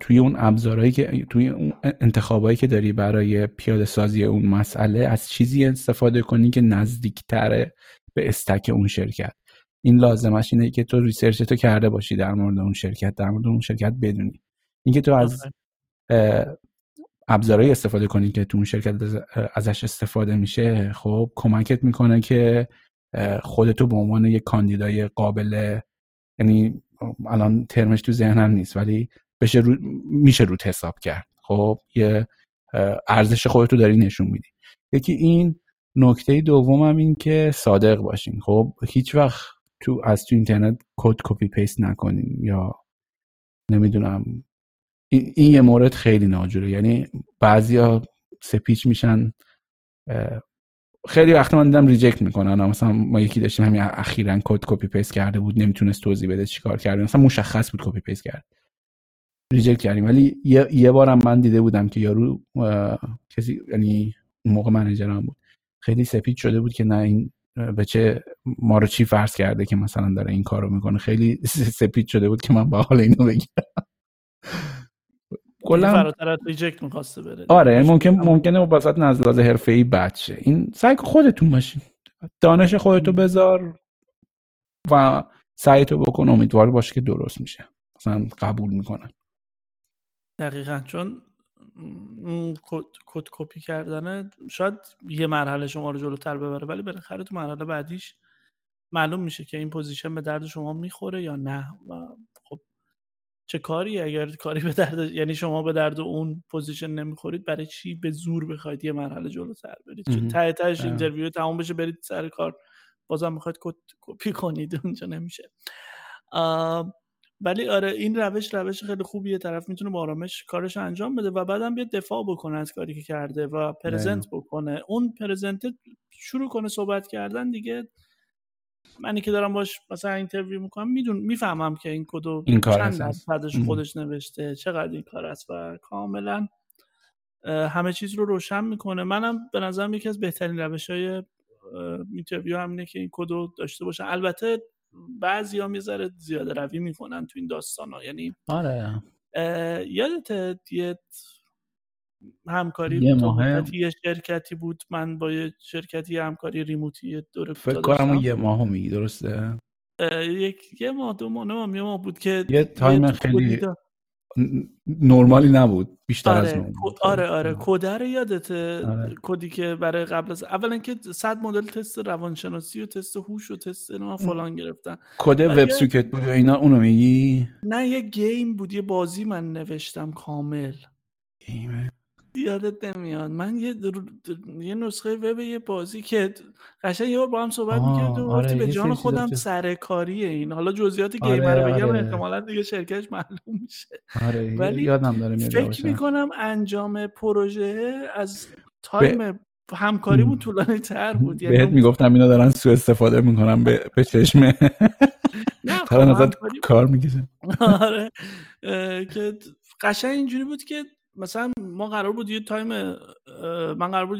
توی اون ابزارهایی که توی اون انتخابایی که داری برای پیاده سازی اون مسئله از چیزی استفاده کنی که نزدیک‌تر به استک اون شرکت. این لازمش اینه که تو ریسرچ تو کرده باشی در مورد اون شرکت بدونی. اینکه تو از ابزارهایی استفاده کنی که تو اون شرکت ازش استفاده میشه، خب کمکت میکنه که خودتو به عنوان یک کاندیدای قابل، یعنی الان ترمش تو ذهنم نیست، ولی بشه رو میشه رو حساب کرد. خب یه ارزش خودت رو داری نشون میدی. یکی این نکته، دومم این که صادق باشین. خب هیچ وقت تو اینترنت کد کپی پیست نکنین یا نمیدونم، این یه مورد خیلی ناجوره. یعنی بعضیا سپیچ میشن، خیلی وقت من دیدم ریجکت میکنن. مثلا ما یکی داشتیم همین اخیراً کد کپی پیست کرده بود، نمیتونست توضیح بده چیکار کرده، مثلا مشخص بود کپی پیست کرد، ریجکت کردیم. ولی یه بارم من دیده بودم که یارو کسی، یعنی اون موقع منیجرم بود، خیلی سپیچ شده بود که نه این بچه ما رو چی فرض کرده که مثلا داره این کارو میکنه. خیلی سپیچ شده بود که من باحال اینو بگیرم. کلا فراتر از ریجکت می‌خواسته بره. آره ممکنه با واسط نزلاز حرفه‌ای بچه. این سعی خودتون باشین، دانش خودتو بذار و سعی تو بکن، امیدوار باش که درست میشه، مثلا قبول میکنن. دقیقاً، چون کد کپی کردنه شاید یه مرحله شما رو جلوتر ببره، ولی بالاخره تو مرحله بعدیش معلوم میشه که این پوزیشن به درد شما میخوره یا نه. و خب چه کاری اگر کاری به درد، یعنی شما به درد اون پوزیشن نمیخورید، برای چی به زور بخواید یه مرحله جلوتر برید؟ چون ته تهش اینترویو تموم بشه برید سر کار، بازم میخواید کد کپی کنید، اونجا نمیشه. ولی آره این روش خیلی خوبیه، طرف میتونه با آرامش کارش انجام بده و بعدم بیاد دفاع بکنه از کاری که کرده و پرزنت بکنه. اون پرزنت شروع کنه صحبت کردن دیگه. منی که دارم باش مثلا اینترویو میکنم میفهمم که این کدو چند درصدش خودش نوشته، چقدر این کار است و کاملا همه چیز رو روشن میکنه. منم به نظرم یکی از بهترین روش‌های اینترویو همینه که این کدو داشته باشه. البته بعضیا میذاره زیاده روی میکنن تو این داستانا. یعنی آره یادت یه همکاری بود، یه شرکتی بود، من با یه شرکتی همکاری ریموتی دوره فکر کنم یه ماهو میگی درسته؟ یه ماه بود که یه تایم خیلی نرمالی نبود، بیشتر از نرمال. آره کدره یادته؟ کدی که برای قبل از اولا که 100 مدل تست روانشناسی و تست هوش و تست اینا فلان گرفتن. کد وب سوکت بود اینا، اونو میگی؟ نه یه گیم بود، یه بازی من نوشتم کامل. گیمه یادت نمیاد. من یه نسخه وب یه بازی که قشنگ یه بار با هم صحبت می‌کردیم و به جان خودم سرکاریه این. حالا جزئیات گیم رو بگم احتمالاً دیگه شرکتش معلوم میشه. آره ولی یادم داره میاد. فکر می‌کنم انجام پروژه از تایم همکاری بود طولانی‌تر بود. یعنی بهت میگفتم اینا دارن سوء استفاده می‌کنن به چشمه. نه حالا نزد کار می‌کشه. آره که قشنگ اینجوری بود که مثلا من قرار بود یه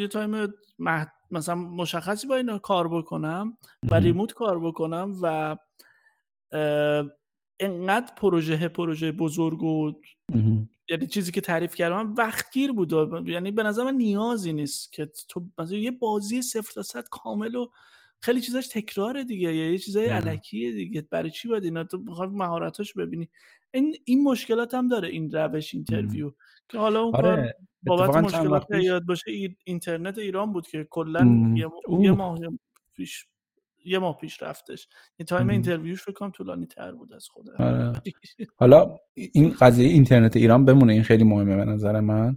تایم مثلا مشخصی با اینا کار بکنم و ریموت کار بکنم و انقدر پروژه بزرگ و یعنی چیزی که تعریف کردم وقتگیر بود. یعنی به نظر من نیازی نیست که تو مثلا یه بازی 0 تا 100 کامل و خیلی چیزاش تکراره دیگه، یه چیزای الکیه دیگه، برای چی باید اینا تو بخوای مهارتاش ببینی؟ این مشکلات هم داره این روش اینترویو که حالا اون کار بابت مشکلات یاد باشه. اینترنت ایران بود که کلا یه ماه پیش رفتش. این تایم اینترویوش فکر کنم طولانی تر بود از خود. حالا این قضیه اینترنت ایران بمونه، این خیلی مهمه به نظر من.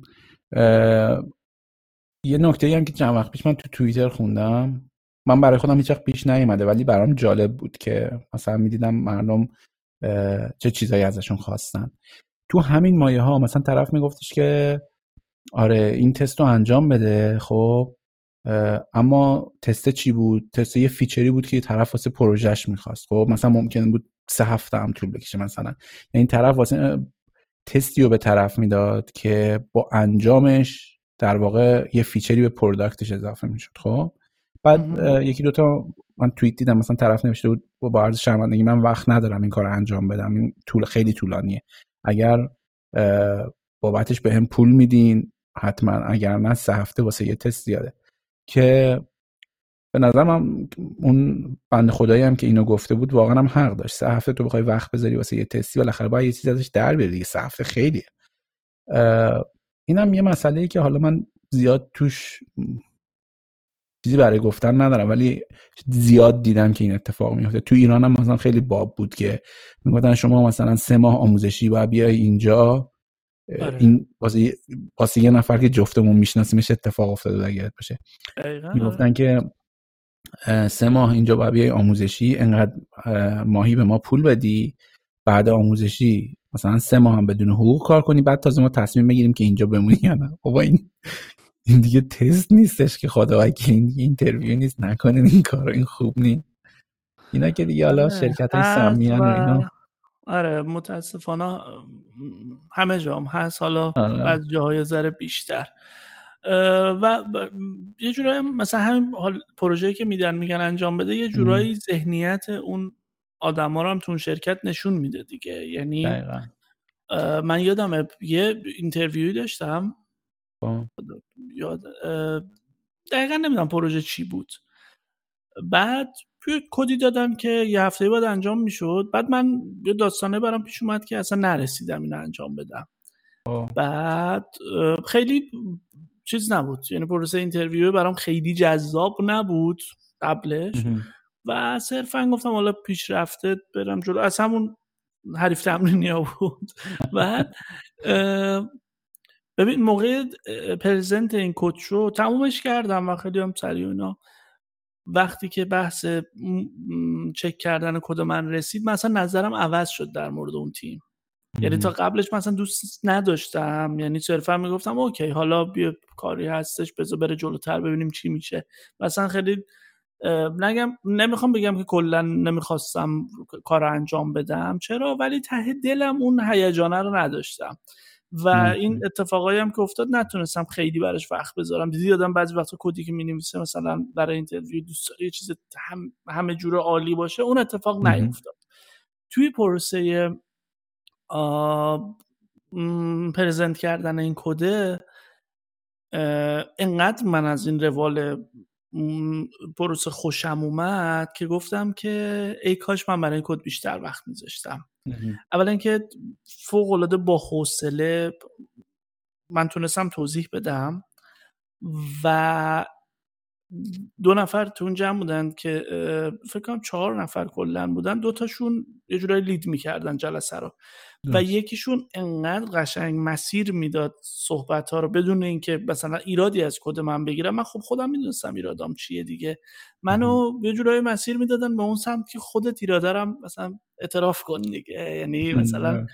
یه نکته‌ای هم که چند وقت پیش من تو توییتر خوندم، من برای خودم هیچ وقت پیش نیومده ولی برام جالب بود که مثلا می‌دیدم مردم چه چیزایی ازشون خواستن تو همین مایه ها. مثلا طرف میگفتش که آره این تست رو انجام بده، خب اما تست چی بود؟ تست یه فیچری بود که طرف واسه پروژهش میخواست. خب مثلا ممکن بود 3 هفته هم طول بکشه مثلا. یعنی طرف واسه تستی رو به طرف میداد که با انجامش در واقع یه فیچری به پروداکتش اضافه میشد. خب بعد یکی دوتا من توییت دیدم مثلا طرف نوشته بود با عرض شرمندگی من وقت ندارم این کارو انجام بدم، این طول خیلی طولانیه، اگر بابتش بهم پول میدین حتما، اگر نه 3 هفته واسه یه تست زیاده. که به نظرم اون بنده خدایی هم که اینو گفته بود واقعا هم حق داشت. 3 هفته تو بخوای وقت بذاری واسه یه تستی بالاخره باید یه چیز ازش در بیاری دیگه. 3 هفته خیلیه. اینم یه مسئله‌ای که حالا من زیاد توش چیزی برای گفتن ندارم، ولی زیاد دیدم که این اتفاق میفته. تو ایران هم مثلا خیلی باب بود که میگفتن شما مثلا 3 ماه آموزشی باید بیای اینجا. آره. این واسه یه نفر که جفتمون میشناسیمش اتفاق افتاده اگه یادت باشه، میگفتن که 3 ماه اینجا باید بیای آموزشی، انقدر ماهی به ما پول بدی، بعد آموزشی مثلا 3 ماه هم بدون حقوق کار کنی، بعد تازه ما تصمیم بگیریم که اینجا بمونی یا نه. بابا این دیگه تست نیستش که خدا وکیل، این دیگه اینترویو نیست، نکنین این کارو، این خوب نیست. اینا که دیگه حالا شرکتای سمیان و اینا. آره متاسفانه همه جام هست، حالا بعضی جاهای ذره بیشتر و یه جورایی مثلا همین پروژه‌ای که میدن میگن انجام بده، یه جورایی ذهنیت اون آدما رو هم تو شرکت نشون میده دیگه. یعنی دقیقاً من یادمه یه اینترویوی داشتم دقیقاً نمیدونم پروژه چی بود، بعد یه کدی دادم که یه هفته بعد انجام میشد، بعد من یه داستانه برام پیش اومد که اصلا نرسیدم اینو انجام بدم. بعد خیلی چیز نبود، یعنی پروسه اینترویو برام خیلی جذاب نبود قبلش و صرفا گفتم حالا پیش رفته برم جلو، از همون حریف تمرینی ها بود. بعد ببین موقع پرزنت این کد شو تمومش کردم و خیلی هم سریع اینا، وقتی که بحث چک کردن کد من رسید مثلا نظرم عوض شد در مورد اون تیم. یعنی تا قبلش مثلا دوست نداشتم، یعنی صرفا میگفتم اوکی حالا بیا کاری هستش بذار بره جلوتر ببینیم چی میشه، مثلا خیلی نگم، نمیخوام بگم که کلا نمیخواستم کار انجام بدم چرا، ولی ته دلم اون هیجانه رو نداشتم و این اتفاقایی هم که افتاد نتونستم خیلی براش وقت بذارم. دیدی آدم بعضی وقتا کدی که می‌نویسه مثلا برای اینترویو دوست داره یه چیز همه جوره عالی باشه، اون اتفاق نیفتاد. توی پروسه پرزنت کردن این کد انقدر من از این روال پروسه خوشم اومد که گفتم که ای کاش من برای این کد بیشتر وقت میذاشتم. اولا که فوق‌العاده با حوصله من تونستم توضیح بدم و 2 نفر تو اون جمع بودن که فکر کنم 4 نفر کلا بودن، 2 تاشون یه جورایی لید می‌کردن جلسه رو و یکیشون انقدر قشنگ مسیر میداد صحبت‌ها رو بدون اینکه مثلا ایرادی از کد من بگیرم. من خب خودم میدونستم ایرادام چیه دیگه، منو یه جورایی مسیر میدادن به اون سمت که خودت ایرادارم مثلا اعتراف کن دیگه. یعنی مثلا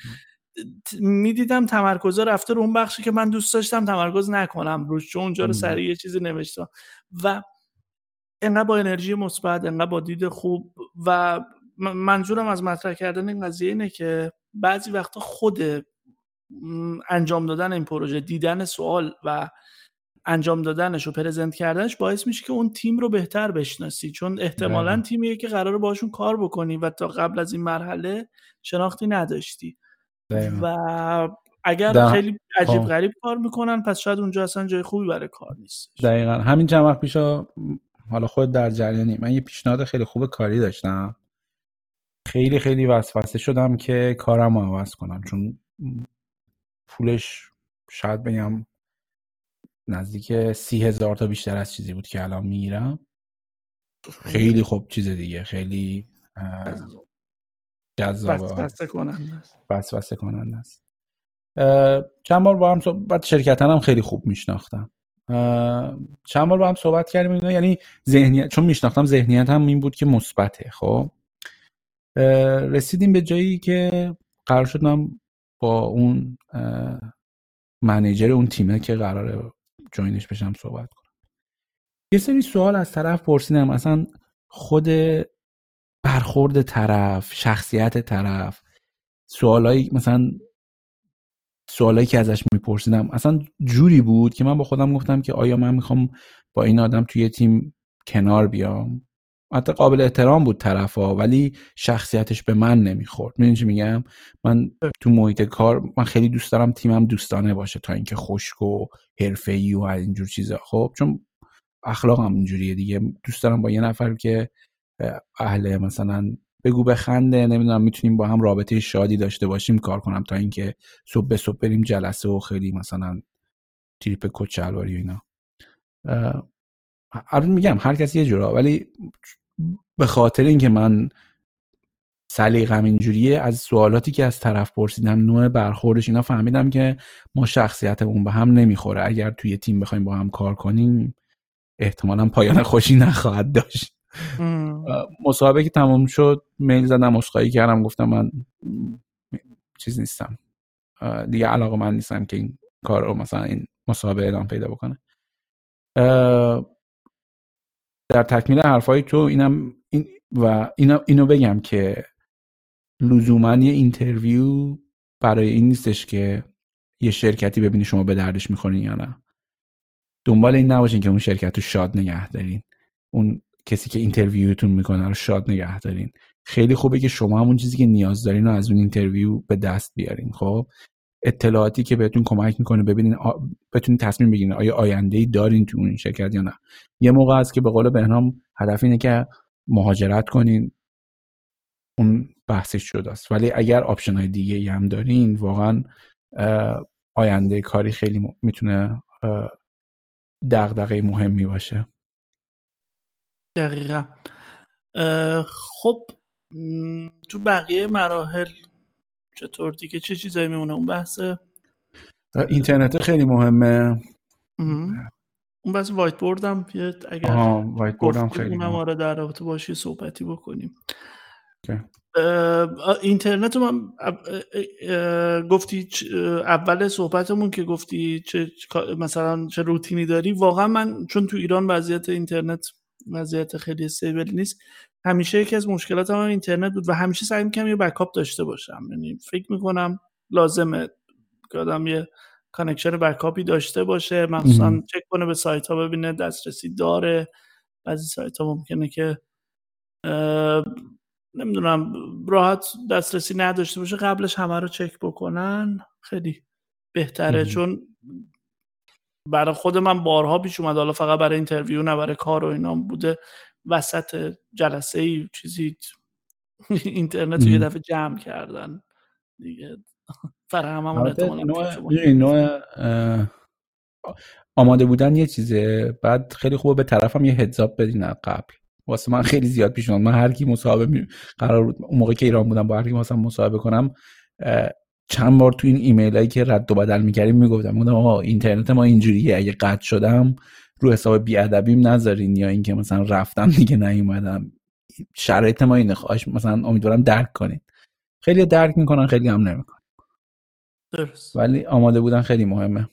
میدیدم تمرکزا رفته رو اون بخشی که من دوست داشتم تمرکز نکنم روش، چون اونجا رو سریع یه چیزی نوشتم و انقدر با انرژی مثبت، انقدر با دید خوب. و منظورم از مطرح کردن این قضیه اینه که بعضی وقتا خود انجام دادن این پروژه، دیدن سوال و انجام دادنش و پرزنت کردنش باعث میشه که اون تیم رو بهتر بشناسی، چون احتمالاً تیمیه که قراره باشون کار بکنی و تا قبل از این مرحله شناختی نداشتی و اگر خیلی عجیب غریب کار میکنن پس شاید اونجا اصلا جای خوبی برای کار نیست. دقیقاً همین چند وقت پیشا، حالا خود در جریانی، من یه پیشنهاد خیلی خوب کاری داشتم، خیلی خیلی وسوسه شدم که کارم رو عوض کنم چون پولش شاید بگم نزدیک 30,000 تا بیشتر از چیزی بود که الان میگیرم. خیلی خوب چیز دیگه، خیلی جذابه، وسوسه کننده است. چند بار با هم صحبت، شرکتن هم خیلی خوب میشناختم، چند بار با هم صحبت کردیم، یعنی ذهنیت، چون میشناختم ذهنیت هم این بود که مثبته. خب رسیدیم به جایی که قرار شد من با اون منیجر اون تیمه که قراره جوینش بشم صحبت کنم. یه سری سوال از طرف پرسیدم، اصلا خود برخورد طرف، شخصیت طرف، سوالایی مثلا سوالایی که ازش میپرسیدم اصلا جوری بود که من با خودم گفتم که آیا من میخوام با این آدم توی تیم کنار بیام؟ حتی قابل احترام بود طرفا ولی شخصیتش به من نمیخورد. میدونی چی میگم؟ من تو محیط کار من خیلی دوست دارم تیمم دوستانه باشه تا اینکه خشک و حرفه‌ای و اینجور چیزا. خب چون اخلاقم اینجوریه دیگه، دوست دارم با یه نفر که اهل مثلا بگو بخنده، نمیدونم میتونیم با هم رابطه شادی داشته باشیم کار کنم تا اینکه صبح به صبح بریم جلسه و خیلی مثلا تریپ کچلواری و اینا. الان میگم هر کس یه جورا، ولی به خاطر اینکه من سلیقم اینجوریه، از سوالاتی که از طرف پرسیدم، نوع برخوردش، اینا فهمیدم که ما شخصیتمون به هم نمیخوره. اگر توی تیم بخوایم با هم کار کنیم احتمالاً پایان خوشی نخواهد داشت. مصاحبه که تمام شد میل زدم، عذرخواهی کردم، گفتم من چیز نیستم دیگه، علاقه‌مند نیستم که این کار رو مثلا این مصاحبه اعلام پیدا بکنه. در تکمیل حرفای تو اینم این و اینو بگم که لزوماً یه اینترویو برای این نیستش که یه شرکتی ببینی شما به دردش میخورین یا نه. دنبال این نباشین که اون شرکت رو شاد نگه دارین، اون کسی که اینترویوتون میکنه رو شاد نگه دارین. خیلی خوبه که شما همون چیزی که نیاز دارین رو از اون اینترویو به دست بیارین. خب اطلاعاتی که بهتون کمک میکنه ببینین بتونین تصمیم بگیرین آیا آینده‌ای دارین تو اون شرکت یا نه. یه موقع هست که به قول بهنام هدف اینه که مهاجرت کنین، اون بحثش جداست، ولی اگر آپشن‌های دیگه‌ای هم دارین واقعا آینده کاری خیلی میتونه دغدغه مهمی باشه. دقیقا. خب تو بقیه مراحل چطور دیگه چه چیزایی میمونه؟ اون بحث اینترنت خیلی مهمه، اون بحث وایت بورد هم بیاد، اگر وایت بورد هم خیلی مهمه، آره در رابطه باشی صحبتی بکنیم. اینترنت رو من گفتی اول صحبتمون که گفتی چه مثلا چه روتینی داری. واقعا من چون تو ایران وضعیت اینترنت وضعیت خیلی استیبل نیست، همیشه یکی از مشکلاتم اینترنت بود و همیشه سعی می‌کنم یه بکاپ داشته باشم. یعنی فکر می‌کنم لازمه که آدم یه کانکشن بکاپی داشته باشه، مخصوصا چک کنه به سایت‌ها ببینه دسترسی داره. بعضی سایت‌ها ممکنه که نمیدونم راحت دسترسی نداشته باشه، قبلش همه رو چک بکنن خیلی بهتره. چون برای خود من بارها پیش اومد، حالا فقط برای اینترویو نه، برای کار و اینا بوده، وسط جلسه ای چیزی اینترنت رو یه دفعه جمع کردن دیگه، فرهممون احتمالاً آماده بودن یه چیزه. بعد خیلی خوبه به طرفم یه هدزاب بدین قبل. واسه من خیلی زیاد پیش اومد، من هر کی مصاحبه قرار بود اون موقع که ایران بودم با هر کی مثلا مصاحبه کنم، چند بار تو این ایمیلایی که رد و بدل می‌کردیم میگفتم آقا اینترنت ما اینجوریه، اگه قطع شدم رو حساب بی‌ادبیم نذارین، یا اینکه مثلا رفتم دیگه نیومدم، شرایط ما اینه، خواهش مثلا امیدوارم درک کنین. خیلی درک میکنن، خیلی هم نمیکنن. درست. ولی آماده بودن خیلی مهمه.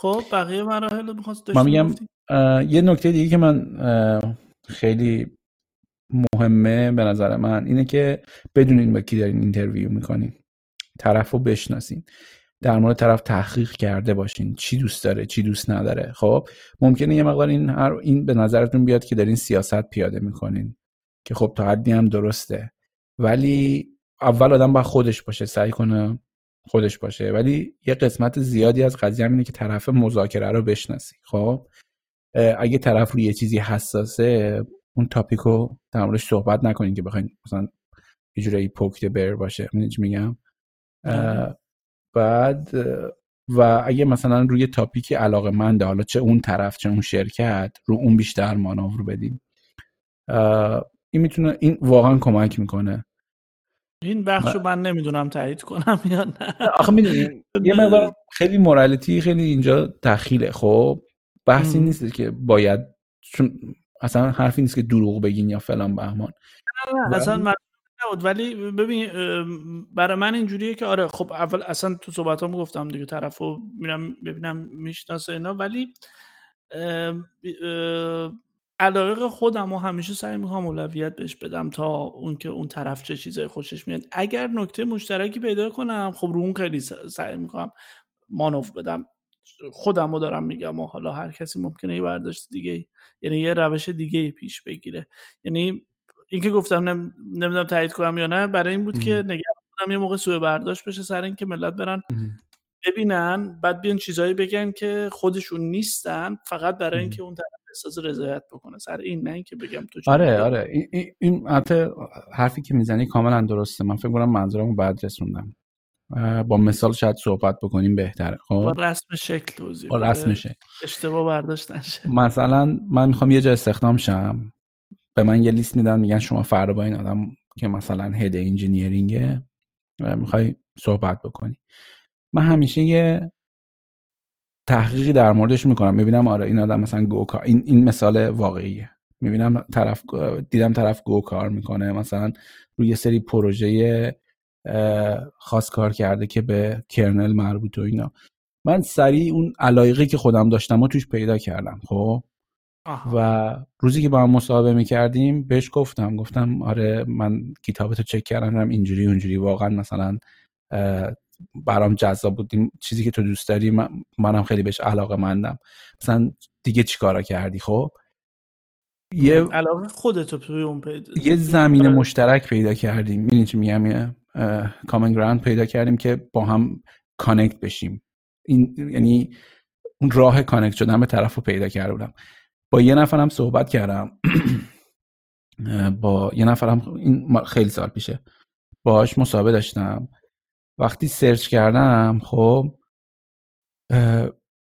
خب بقیه مراحل رو می‌خواست داشتم. من میگم یه نکته دیگه که من خیلی مهمه به نظر من اینه که بدونین با کی دارین اینترویو میکنین، طرف رو بشناسین، در مورد طرف تحقیق کرده باشین، چی دوست داره چی دوست نداره. خب ممکنه یه مقدار این به نظرتون بیاد که دارین سیاست پیاده میکنین، که خب تا حدی هم درسته، ولی اول آدم باید خودش باشه، سعی کنه خودش باشه. ولی یه قسمت زیادی از قضیه اینه که طرف مذاکره رو بشناسی. خب اگه طرف روی یه چیزی حساسه، اون تاپیکو در موردش صحبت نکنین که بخواین مثلا یه جوری پوکت بر باشه، من چی میگم. بعد و اگه مثلا روی تاپیکی علاقه‌منده، حالا چه اون طرف چه اون شرکت، رو اون بیشتر مانور بدیم. این میتونه، این واقعا کمک میکنه. این بخشو من نمیدونم تایید کنم یا نه، آخه میدونی یه مقدار خیلی مورالیتی خیلی اینجا دخیله. خب بحثی نیست که باید، چون اصلا حرفی نیست که دروغ بگین یا فلان بهمان، نه اصلا من نبود. ولی ببین برای من اینجوریه که آره خب اول اصلا تو صحبتام گفتم دیگه، طرفو میرم ببینم میشناسه اینا، ولی علاقه خودمو همیشه سعی میکنم اولویت بهش بدم تا اون که اون طرف چه چیزای خوشش میاد. اگر نکته مشترکی پیدا کنم خب رو اون خیلی سعی میکنم مانور بدم. خودمو دارم میگم، و حالا هر کسی ممکنه یه برداشت دیگه، یعنی یه روش دیگه پیش بگیره. یعنی این که گفتم نمیدونم تایید کنم یا نه، برای این بود که نگران بودم یه موقع سوء برداشت بشه سر این که ملت برن ببینن بعد بیان چیزایی بگن که خودشون نیستن، فقط برای اینکه اون طرف احساس رضایت بکنه سر این، نه اینکه بگم تو چون. آره این حرفی که میزنی کاملا درسته. من فکر کنم منظورمو بعد رسوندم. با مثال شاید صحبت بکنیم بهتره. خب با رسم شکل توضیح بده. با رسم شکل اشتباه برداشت نشه. مثلا من میخوام یه جا استخدام شم، به من یه لیست میدن میگن شما فردا با این آدم که مثلا هد انجینیرینگه میخوای صحبت بکنی. من همیشه یه تحقیقی در موردش میکنم، میبینم آره این آدم مثلا گوکار، این مثال واقعیه، میبینم دیدم طرف گوکار میکنه، مثلا روی یه سری پروژه خاص کار کرده که به کرنل مربوط و اینا. من سریع اون علایقی که خودم داشتم و توش پیدا کردم. خب و روزی که با هم مصاحبه میکردیم بهش گفتم آره من کتابتو چک کردم اینجوری اونجوری، واقعا مثلا برام جذاب بود چیزی که تو دوست داری، منم خیلی بهش علاقه مندم، مثلا دیگه چیکارا کردی. خب یه علاقه خودتو توی اون یه زمین مشترک پیدا کردیم، میدونی چی میگم، کامن گراند پیدا کردیم که با هم کانکت بشیم. این یعنی اون راه کانکت شدن به طرفو پیدا کرده بودم. با یه نفرم صحبت کردم با یه نفرم این خیلی سال پیشه باهاش مصاحبه داشتم. وقتی سرچ کردم خب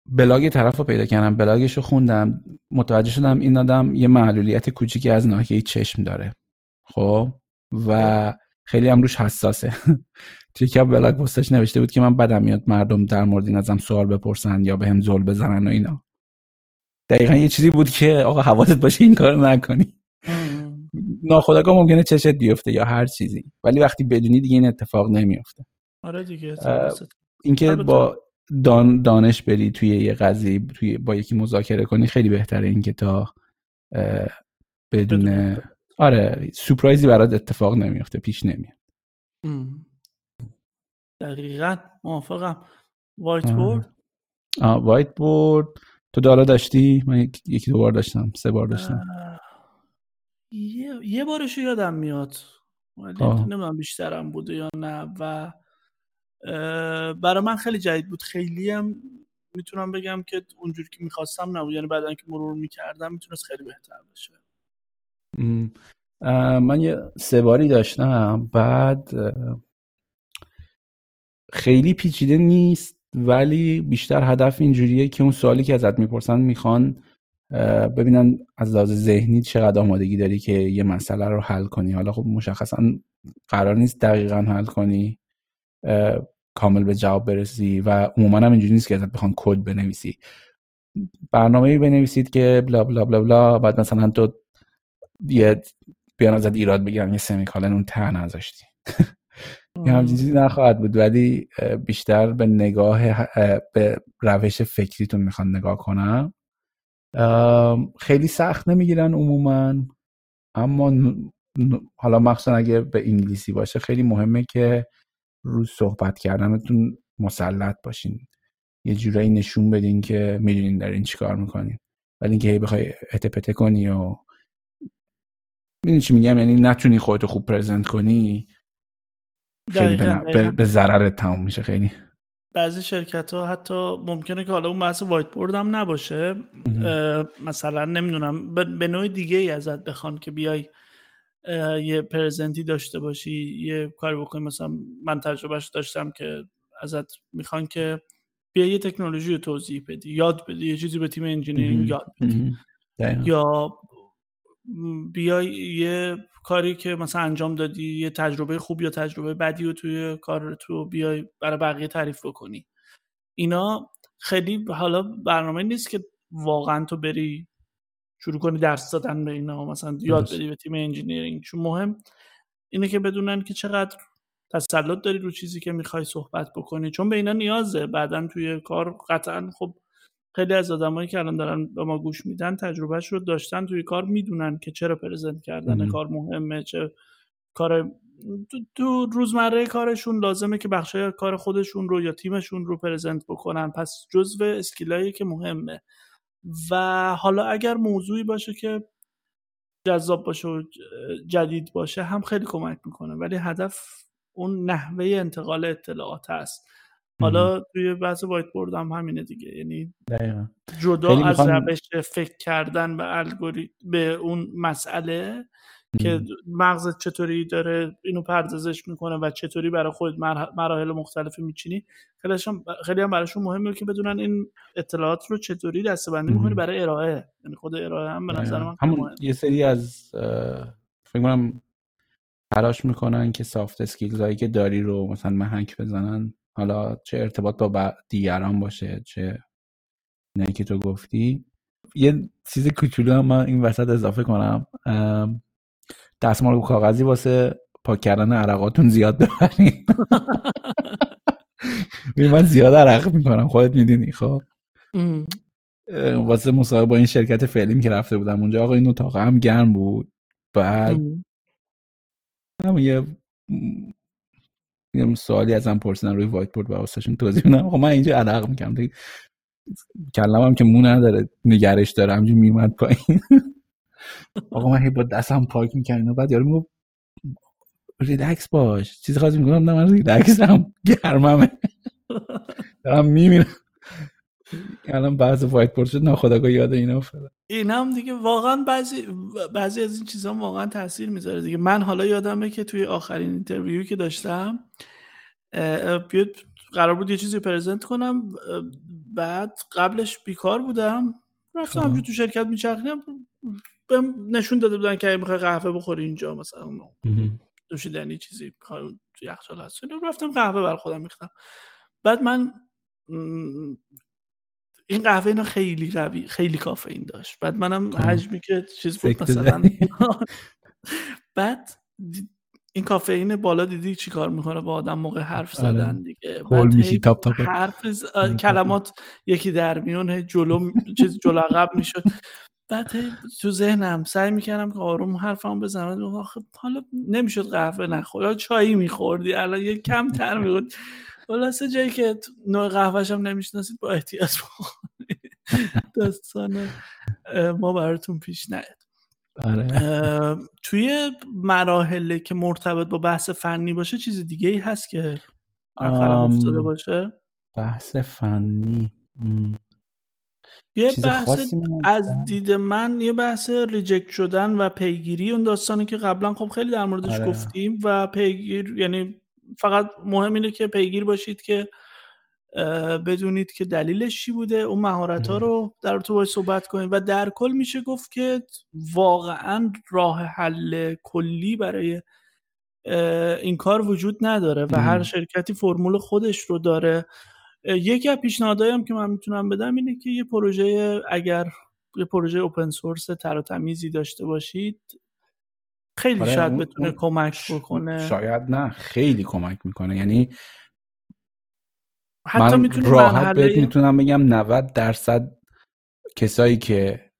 بلاگ طرف رو پیدا کردم، بلاگش رو خوندم، متوجه شدم این آدم یه معلولیت کوچیکی از ناحیه چشم داره. خب و خیلی هم روش حساسه. توی که بلاگ پستش نوشته بود که من بدم میاد مردم در مورد این ازم سوال بپرسن یا به هم زل بزنن و اینا. دقیقا یه چیزی بود که آقا حواست باشه این کار نکنی، ناخودآگاه ممکنه چشت بیفته یا هر چیزی، ولی وقتی بدونی دیگه این اتفاق نمیفته. آره دیگه. اینکه با دانش بری توی یه قضیه با یکی مذاکره کنی خیلی بهتره اینکه تا بدون آره سورپرایزی برات اتفاق نمیفته، پیش نمیاد. دقیقاً موافقم. وایت بورد وایت بورد تو دارا داشتی؟ من یکی دو بار داشتم، سه بار داشتم. یه بارشو یادم میاد ولی نمیدونم بیشترم بوده یا نه، و برای من خیلی جدید بود، خیلی هم میتونم بگم که اونجور که میخواستم نبود، یعنی بعدن که مرور میکردم میتونست خیلی بهتر بشه. من یه سه باری داشتم، بعد خیلی پیچیده نیست ولی بیشتر هدف اینجوریه که اون سوالی که ازت میپرسن میخوان ببینن از لحاظ ذهنی چقدر آمادگی داری که یه مسئله رو حل کنی. حالا خب مشخصا قرار نیست دقیقاً حل کنی، کامل به جواب برسی، و عموما هم اینجوری نیست که ازت بخوان کد بنویسی، برنامه‌ای بنویسید که بلا بلا بلا بلا، بعد مثلا تو بیان ازت ایراد بگیرن یه سمیکالن اون ته نذاشتی. یه همچین چیزی نخواهد بود، ولی بیشتر به نگاه به روش فکریتون میخوان نگاه کنم. خیلی سخت نمیگیرن عموما، اما حالا مخصوصا اگه به انگلیسی باشه خیلی مهمه که رو صحبت کردنتون مسلط باشین، یه جورایی نشون بدین که میدونین دارین چی کار میکنین، ولی اینکه هی بخوای اتپته کنی و میدونی چی میگم، یعنی نتونی خودتو خوب پرزنت کنی خیلی به ضررت تموم میشه. خیلی بعضی شرکت ها حتی ممکنه که حالا اون بحث وایت بورد هم نباشه، مثلا نمیدونم به نوع دیگه ای ازت بخوان که بیای یه پرزنتی داشته باشی، یه کاری بکنی. مثلا من تجربهش داشتم که ازت میخوان که بیای یه تکنولوژی رو توضیح بدی، یاد بدی یه چیزی به تیم انجینیرینگ یاد بدی، یا بیای یه کاری که مثلا انجام دادی، یه تجربه خوب یا تجربه بدی رو توی کار تو بیای برای بقیه تعریف بکنی. اینا خیلی حالا برنامه نیست که واقعا تو بری شروع کنی درس دادن به اینا، مثلا یاد بدی به تیم انجینیرینگ، چون مهم اینه که بدونن که چقدر تسلط داری رو چیزی که میخوای صحبت بکنی، چون به اینا نیازه بعدن توی کار. قطعا خب خیلی از آدمایی که الان دارن به ما گوش میدن تجربهش رو داشتن توی کار، میدونن که چرا پرزنت کردن کار مهمه، چه کار تو روزمره کارشون لازمه که بخشای کار خودشون رو یا تیمشون رو پرزنت بکنن، پس جزو اسکیلایی که مهمه. و حالا اگر موضوعی باشه که جذاب باشه و جدید باشه هم خیلی کمک میکنه، ولی هدف اون نحوه انتقال اطلاعات هست. حالا توی بحث وایت بورد هم همینه دیگه، یعنی دقیقاً جدا از روش فکر کردن به الگوریتم به اون مسئله که مغزت چطوری داره اینو پردازش میکنه و چطوری برای خود مراحل مختلف میچینی، خیلی هم براشون مهمه که بدونن این اطلاعات رو چطوری دسته‌بندی میکنی برای ارائه. یعنی خود ارائه هم به نظر من همون یه سری از فکر کنم تلاش میکنن که سافت اسکیلز هایی که داری رو مثلا محک بزنن، حالا چه ارتباط با دیگران باشه چه نه که تو گفتی. یه چیز کوچولو من این وسط اضافه کنم، دستمال کاغذی واسه پاک کردن عرقاتون زیاد ببرید. من زیاد عرق میکنم خودت میدونی. خب واسه مصاحبه با این شرکت فعلیم که رفته بودم اونجا، آقا این اتاق هم گرم بود، بعد هم یه سوالی ازم پرسیدن روی وایت بورد و واسهشون توضیح میدم، آقا من اینجا عرق میکنم دیگه، کلمم که مو نداره نگرش داره همینجوری میومد پایین. آقا من با دستم پاک میکنم، بعد یارو میگه ریلکس باش چیز خاصی میکنم، نه من ریلکسم گرممه دارم میمیرم. الان بعضی وایت بورد شد ناخودآگاه یاد اینا افتادم. اینم دیگه واقعا بعضی از این چیزا واقعا تاثیر میذاره دیگه. من حالا یادمه که توی آخرین اینترویویی که داشتم قرار بود یه چیزی پرزنت کنم، بعد قبلش بیکار بودم، رفتم همجور تو شرکت میچرخیدم، نشون داده بودن که اگه میخوای قهوه بخوری اینجا مثلا نوشیدنی چیزی یخچال هست، رفتم قهوه بر خودم میختم. بعد من این قهوه اینا خیلی روی خیلی کافئین داشت، بعد منم حجمی که چیز بود مثلا بعد این کافئین بالا دیدی چی کار میکنه با آدم موقع حرف زدن دیگه، بعد میشی تاپ تاپ حرف کلمات یکی در میون جلو چیز جلو عقب میشد. بعد تو ذهنم سعی میکردم که آروم حرفمو بزنم، آخه حالا نمیشد قهوه نخوری، چایی میخوردی الان یه کم تر میخورد. خلاصه جایی که نوع قهوه‌ش هم نمیشناسید با احتیاط بخورید، داستان ما براتون پیش نیاد. آره. توی مراحل که مرتبط با بحث فنی باشه چیز دیگه ای هست که آخرم افتاده باشه؟ بحث فنی یه بحث از دید من یه بحث ریجکت شدن و پیگیری، اون داستانی که قبلا خب خیلی در موردش آره. گفتیم و پیگیر، یعنی فقط مهم اینه که پیگیر باشید که بدونید که دلیلش چی بوده، اون مهارت‌ها رو در تو باید صحبت کنید و در کل میشه گفت که واقعا راه حل کلی برای این کار وجود نداره و هر شرکتی فرمول خودش رو داره. یکی از پیشنهادایی هم که من میتونم بدم اینه که یه پروژه، اگر یه پروژه اوپن سورس تر و تمیزی داشته باشید خیلی آره شاید بتونه کمک بکنه، شاید نه خیلی کمک میکنه. یعنی حتی من راحت بهت میتونم بگم 90% کسایی که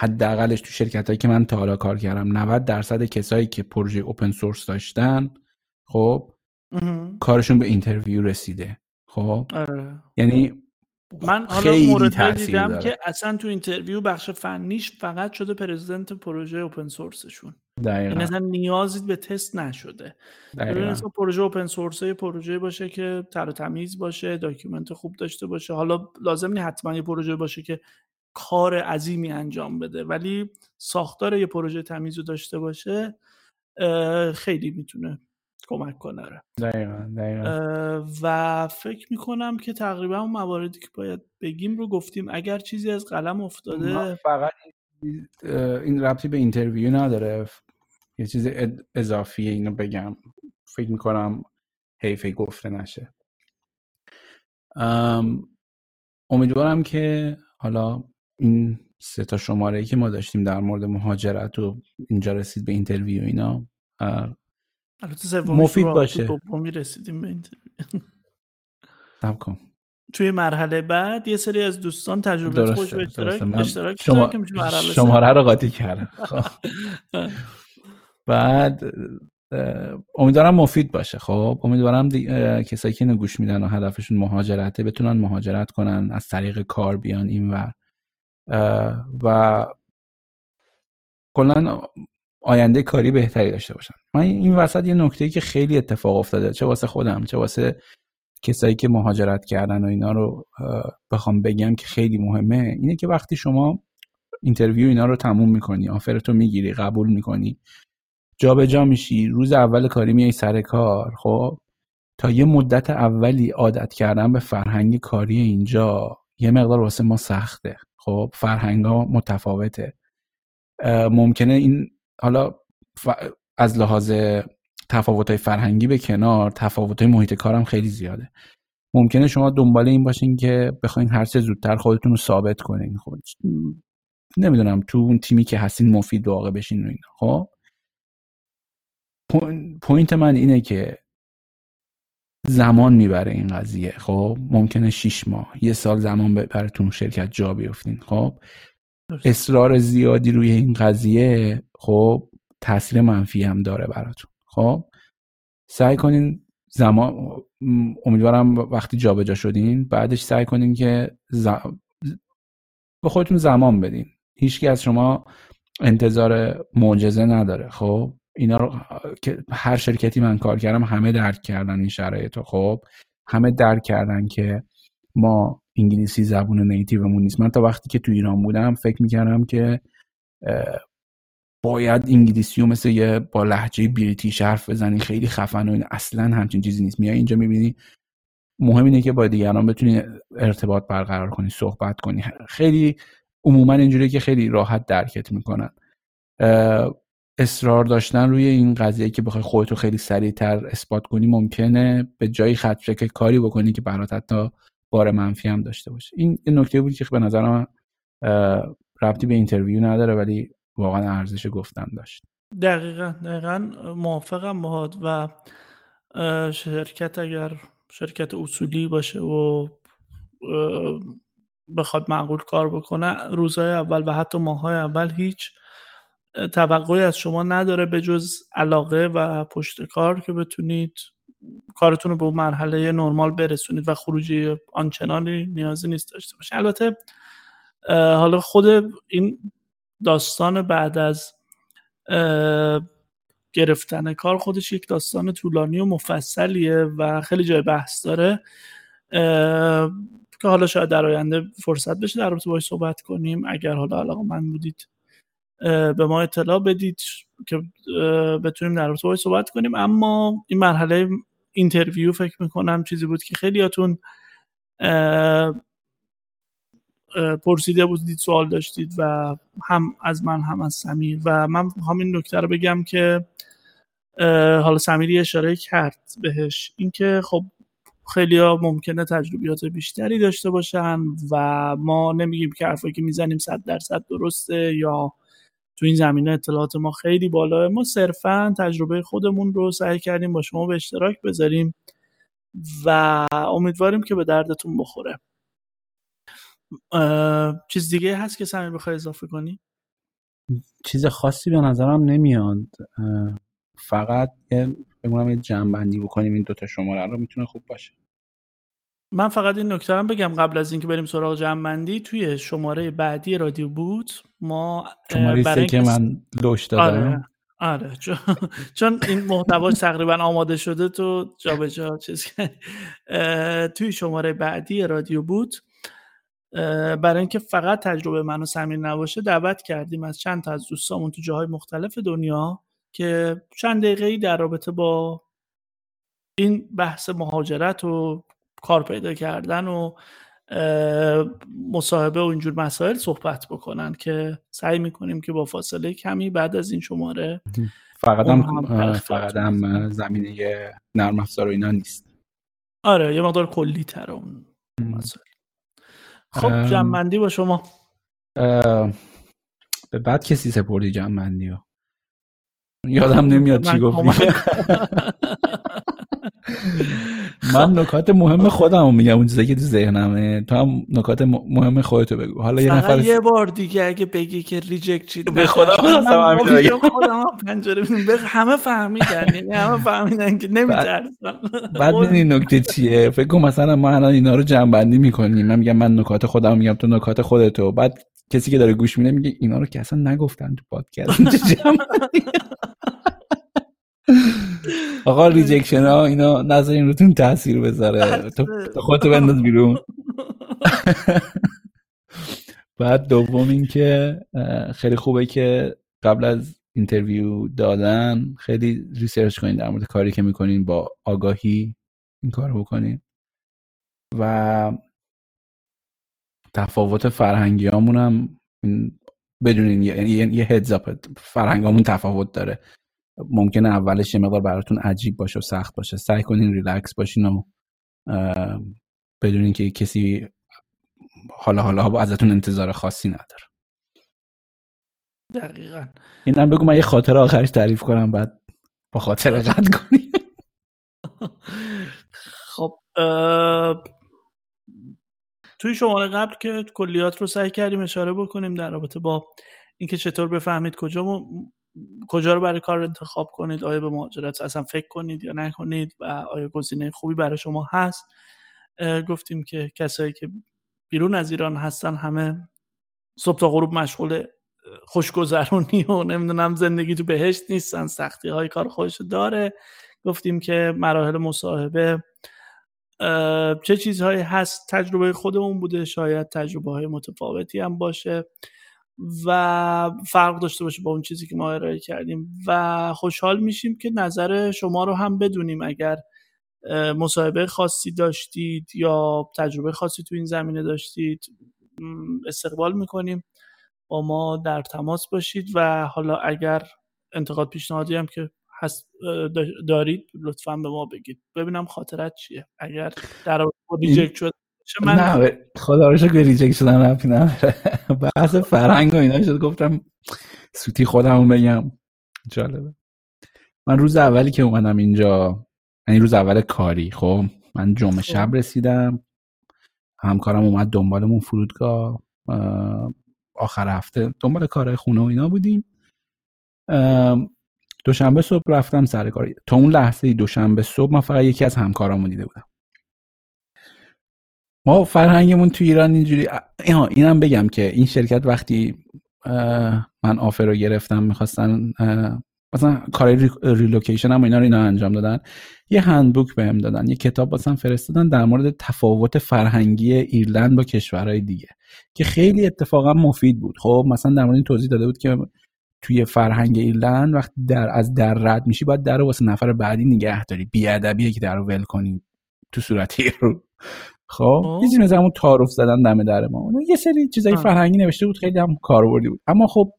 حداقلش تو شرکتایی که من تا حالا کار کردم 90% کسایی که پروژه اوپن سورس داشتن خب کارشون به اینترویو رسیده. خب آره. یعنی من حالا مورد دیدم داره که اصلا تو اینترویو بخش فنیش فقط شده پرزیدنت پروژه اوپن سورسشون، دقیقاً مثلا نیازی به تست نشده. مثلا پروژه اوپن سورس یه پروژه باشه که تر و تمیز باشه، داکیومنت خوب داشته باشه، حالا لازم نیست حتما یه پروژه باشه که کار عظیمی انجام بده ولی ساختار یه پروژه تمیزو داشته باشه خیلی میتونه کمک کنه. دقیقاً و فکر میکنم که تقریبا اون مواردی که باید بگیم رو گفتیم. اگر چیزی از قلم افتاده فقط این ربطی به اینترویو نداره، یه چیز اضافیه اینو بگم، فکر میکنم حیفه گفته نشه. امیدوارم که حالا این 3 تا شماره‌ای که ما داشتیم در مورد مهاجرت و اینجا رسید به اینترویو اینا مفید باشه. دومی رسیدیم به اینترویو. تمام. توی مرحله بعد یه سری از دوستان تجربه خوش به اشتراک که میشه مرحله شماره رو قاطی کردن. بعد امیدوارم مفید باشه. خب امیدوارم کسایی که اینو گوش میدن و هدفشون مهاجرته بتونن مهاجرت کنن، از طریق کار بیان اینور و کلا آینده کاری بهتری داشته باشن. من این وسط یه نکته‌ای که خیلی اتفاق افتاده چه واسه خودم چه واسه کسایی که مهاجرت کردن و اینا رو بخوام بگم که خیلی مهمه اینه که وقتی شما اینترویو اینا رو تموم میکنی، آفرتو میگیری، قبول میکنی، جا به جا میشی، روز اول کاری میای سر کار. خب تا یه مدت اولی عادت کردن به فرهنگ کاری اینجا یه مقدار واسه ما سخته. خب فرهنگ‌ها متفاوته، ممکنه این حالا از لحاظ تفاوت‌های فرهنگی به کنار، تفاوت‌های محیط کارم خیلی زیاده. ممکنه شما دنبال این باشین که بخواین هر چه زودتر خودتون رو ثابت کنین، خود نمیدونم تو اون تیمی که هستین مفید واقع بشین و اینا. خب پوینت من اینه که زمان میبره این قضیه. خب ممکنه 6 ماه، یه سال زمان ببره تو شرکت جا بیافتین. خب اصرار زیادی روی این قضیه خب تاثیر منفی هم داره براتون. خب سعی کنین زمان، امیدوارم وقتی جابجا شدین بعدش سعی کنین که به خودتون زمان بدین. هیچکی از شما انتظار معجزه نداره. خب اینا رو که هر شرکتی من کار کردم همه درک کردن این شرایطو. خب همه درک کردن که ما انگلیسی زبون نیتیومون نیست. من تا وقتی که تو ایران بودم فکر می‌کردم که باید انگلیسیو مثل یه با لهجه بریتیش حرف بزنی، خیلی خفن و این. اصلا همچین چیزی نیست. میای اینجا می‌بینی مهم اینه که با دیگران بتونی ارتباط برقرار کنی، صحبت کنی. خیلی عموما اینجوریه که خیلی راحت درکت می‌کنن. اصرار داشتن روی این قضیه که بخوای خودتو خیلی سریعتر اثبات کنی ممکنه به جای خطره که کاری بکنی که برات حتی بار منفی هم داشته باشه. این نکته بود که به نظر من ربطی به اینترویو نداره ولی واقعا ارزش گفتن داشت. دقیقاً موافقم باهات. و شرکت اگر شرکت اصولی باشه و بخواد معقول کار بکنه، روزهای اول و حتی ماههای اول هیچ توقعی از شما نداره به جز علاقه و پشت کار که بتونید کارتون رو به مرحله نرمال برسونید و خروجی آنچنانی نیازی نیست داشته باشه. البته حالا خود این داستان بعد از گرفتن کار خودش یک داستان طولانی و مفصلیه و خیلی جای بحث داره که حالا شاید در آینده فرصت بشه در رابطه باهاش صحبت کنیم. اگر حالا علاقه‌مند بودید به ما اطلاع بدید که بتونیم در رابطه باهاش صحبت کنیم. اما این مرحله اینترویو فکر میکنم چیزی بود که خیلیاتون پرسیده بودید، سوال داشتید و هم از من هم از سمیر. و من همین نکته رو بگم که حالا سمیری اشاره کرد بهش، اینکه خب خیلی‌ها ممکنه تجربیات بیشتری داشته باشن و ما نمیگیم که حرفایی که میزنیم 100% درسته یا تو این زمینه اطلاعات ما خیلی بالاه. ما صرفاً تجربه خودمون رو سعی کردیم با شما به اشتراک بذاریم و امیدواریم که به دردتون بخوره. چیز دیگه هست که سمیر بخوای اضافه کنی؟ چیز خاصی به نظرم نمیاد. فقط بگم یه جمع‌بندی بکنیم این دوتا شماره رو میتونه خوب باشه. من فقط این نکته رو بگم قبل از اینکه بریم سراغ جمع‌بندی. توی شماره بعدی رادیو بوت ما شماره سه که من لوش دادم آره چون این محتواش تقریبا آماده شده تو جا به جا چیز توی شماره بعدی رادیو بوت برای اینکه فقط تجربه من و سمیر نباشه دعوت کردیم از چند تا از دوستامون تو جاهای مختلف دنیا که چند دقیقه‌ای در رابطه با این بحث مهاجرت و کار پیدا کردن و مصاحبه و اینجور مسائل صحبت بکنن که سعی میکنیم که با فاصله کمی بعد از این شماره فقط هم زمینه نرم افزار و اینا نیست. آره یه مقدار کلی تر اون مسائل. خب جمع‌بندی با شما به بعد کسی سپردی جمع‌بندی ها یادم نمیاد چی گفتی. من نکات مهم خودم رو میگم اون چیزایی که تو ذهنمه، تو هم نکات مهم خودتو بگو. حالا یه نفر یه بار دیگه اگه بگی که ریجکت شید به خدا خودم پنجره ببین همه فهمیدن، یعنی همه فهمیدن که نمیترسم. بعد این نکته چیه فکر کنم مثلا ما الان اینا رو جمع‌بندی می‌کنیم، من میگم من نکات خودم میگم تو نکات خودتو، بعد کسی که داره گوش میده میگه اینا رو که اصلا نگفتن تو پادکست. آقا ریجکشن ها اینا نذارین روتون تاثیر بذاره، تو خودتو بنداز بیرون. بعد دوم این که خیلی خوبه که قبل از اینترویو دادن خیلی ریسرچ کنین در مورد کاری که میکنین، با آگاهی این کار بکنین. و تفاوت فرهنگی هامون هم بدونین، یه هدز آپ فرهنگ هامون تفاوت داره، ممکنه اولش یه مقدار براتون عجیب باشه و سخت باشه، سعی کنین ریلکس باشین و بدونین که کسی حالا ازتون انتظار خاصی نداره. دقیقاً. اینم بگو من یه خاطره آخرش تعریف کنم بعد با خاطره قطع کنیم. خب توی شماره قبل که کلیات رو سعی کردیم اشاره بکنیم در رابطه با اینکه چطور بفهمید کجا رو برای کار انتخاب کنید، آیا به مهاجرت اصلا فکر کنید یا نکنید و آیا گزینه خوبی برای شما هست، گفتیم که کسایی که بیرون از ایران هستن همه صبح تا غروب مشغول خوشگذرونی و نمیدونم زندگی تو بهشت نیستن، سختی های کار خودش داره. گفتیم که مراحل مصاحبه چه چیزهایی هست، تجربه خودمون بوده، شاید تجربه های متفاوتی هم باشه و فرق داشته باشه با اون چیزی که ما ارائه کردیم و خوشحال میشیم که نظر شما رو هم بدونیم. اگر مصاحبه خاصی داشتید یا تجربه خاصی تو این زمینه داشتید استقبال میکنیم، با ما در تماس باشید و حالا اگر انتقاد پیشنهادی هم که دارید لطفاً به ما بگید ببینم خاطرت چیه. اگر در رابطه با ریجکت شد نه خدا رو شکر ریجکت شدن رفتی نمیره، بحث فرهنگ و اینا شد، گفتم سوتی خودمون بگم. جالبه من روز اولی که اومدم اینجا، یعنی روز اول کاری، خب من جمعه شب رسیدم، همکارم اومد دنبالمون فرودگاه، آخر هفته دنبال کارهای خونه و اینا بودیم. دوشنبه صبح رفتم سر کار. تا اون لحظه دوشنبه صبح من فقط یکی از همکارامو دیده بودم. ما فرهنگمون تو ایران اینجوری، اینم بگم که این شرکت وقتی من آفر رو گرفتم میخواستن مثلا کارهای ریلوکیشن هم اینا انجام دادن، یه هندبوک بهم دادن، یه کتاب واسم فرستادن در مورد تفاوت فرهنگی ایرلند با کشورهای دیگه که خیلی اتفاقا مفید بود. خب مثلا در مورد این توضیح داده بود که توی فرهنگ ایرلند وقتی از در رد میشی باید در رو واسه نفر بعدی نگه داری، بی‌ادبیه که در رو ول کنی تو صورت رو. خب یه چیزی مثلا تعارف زدن دم در ما، یه سری چیزای فرهنگی نوشته بود، خیلی هم کاربردی بود. اما خب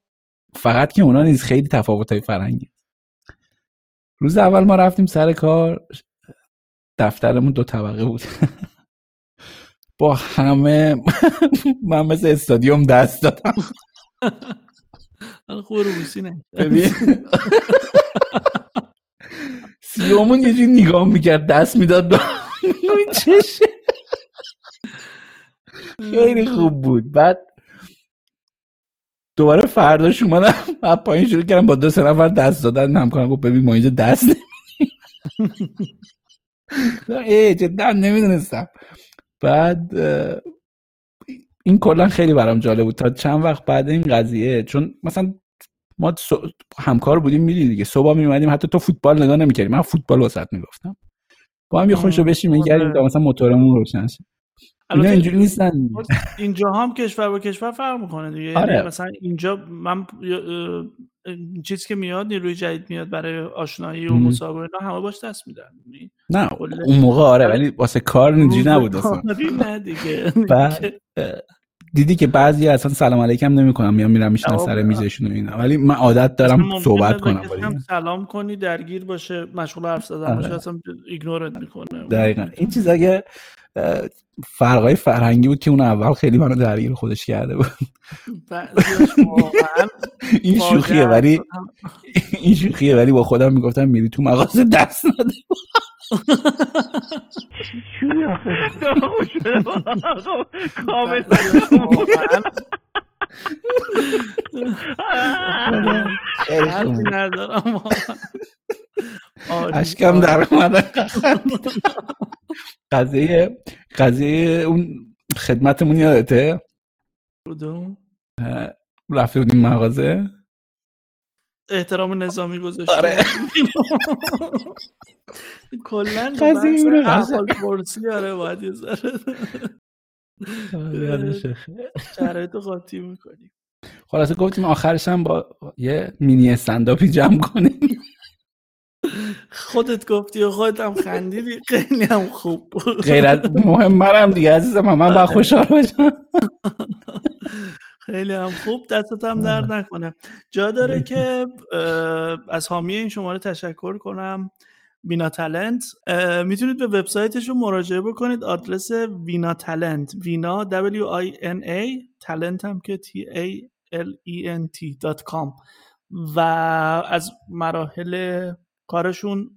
فقط که اونا نیز، خیلی تفاوت‌های فرهنگی. روز اول ما رفتیم سر کار، دفترمون دو طبقه بود. با همه من مثل استادیوم دست دادم. خوب روسی نه. ببین. سیامون یه جوری نگاه میکرد، دست میداد به چش. خیلی خوب بود. بعد دوباره فرداش اومدم بعد پایین شروع کردم با دو سه نفر دست دادن، همکارم گفت ببین ما اینجا دست نمیدیم. جدا نمیدونستم. بعد این کلا خیلی برام جالب بود تا چند وقت بعد این قضیه، چون مثلا ما همکار بودیم میدید دیگه، صبح میومدیم حتی تو فوتبال نگاه نمیکردیم، من فوتبال وسط میگفتم با هم یه خوشو بشیم میگردیم تا مثلا موتورمون روشن شه. البته اینجوری نیستن، اینجا هم کشور با کشور فرق میکنه دیگه. آره. مثلا اینجا من چیزی که میاد، نیروی جدید میاد برای آشنایی و مسابقه، همه باش دست میدن. نه اون موقع آره، ولی واسه کار اینجوری نبود اصلا. نه دیگه دیدی که بعضی اصلا سلام علیکم نمیکنم، میام میشینم سر میزشون و اینا، ولی من عادت دارم صحبت کنم، ولی سلام کنی درگیر باشه، مشغول حرف زدن باشه، اصلا ایگنورت میکنه. دقیقاً این چیز اگه فرقای فرهنگی بود که اون اول خیلی منو درگیر خودش کرده بود. این شوخیه ولی با خودم میگفتم میری تو مغازه دست نده. حرفی ندارم، اشکم در اومد. قضیه اون خدمتمون یادته؟ رفته بودیم مغازه احترام نظامی گذاشتیم. آره کلن قضیه احوال پرسی. آره باید یه ذره شرایط قاطی میکنیم. خلاصه گفتیم آخرش هم با یه مینی استنداپی جمع کنیم. خودت گفتی و خودت هم خندیدی، خیلی هم خوب. غیرت مهم منم دیگه عزیزم، من با خوشحال باشم. خیلی هم خوب، دستت هم درد نکنه. جا داره که از حامی این شماره تشکر کنم، وینا تالنت. میتونید به وبسایتشون مراجعه بکنید، آدرس وینا تالنت، وینا WINA، تالنت هم که TALENT.com، و از مراحل کارشون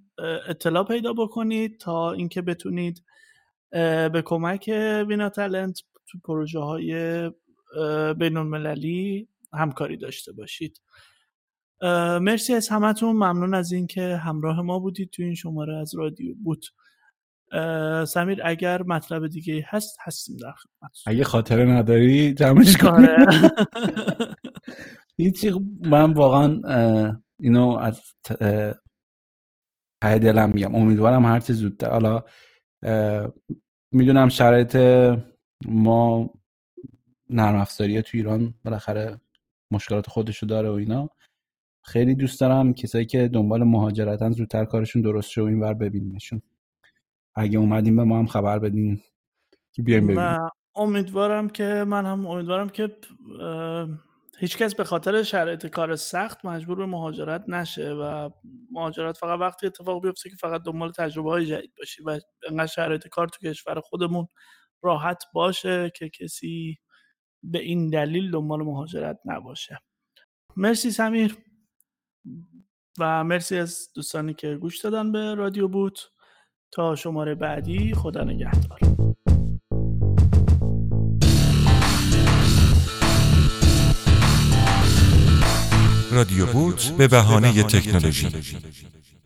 اطلاع پیدا بکنید تا اینکه بتونید به کمک وینا تالنت تو پروژه های بین‌المللی همکاری داشته باشید. مرسی از همتون، ممنون از اینکه همراه ما بودید تو این شماره از رادیو بوت. سمیر اگر مطلب دیگه هست هستیم در خدمت. اگه خاطره نداری جمعش کن. هیچی، من واقعا اینو از ته دلم میگم، امیدوارم هر چه زودتر. حالا میدونم شرایط ما نرم افزاریه تو ایران بالاخره مشکلات خودشو داره و اینا. خیلی دوست دارم کسایی که دنبال مهاجرتن زودتر کارشون درست شه و اینور ببینیمشون. اگه اومدیم به ما هم خبر بدین که بیایم ببینیم. من هم امیدوارم که هیچکس به خاطر شرایط کار سخت مجبور به مهاجرت نشه و مهاجرت فقط وقتی اتفاق بیفته که فقط دنبال تجربه های جدید باشی و انقدر شرایط کار تو کشور خودمون راحت باشه که کسی به این دلیل دنبال مهاجرت نباشه. مرسی سمیر و مرسی از دوستانی که گوش دادن به رادیو بوت. تا شماره بعدی، خدا نگهدار. رادیو بوت به بهانه تکنولوژی.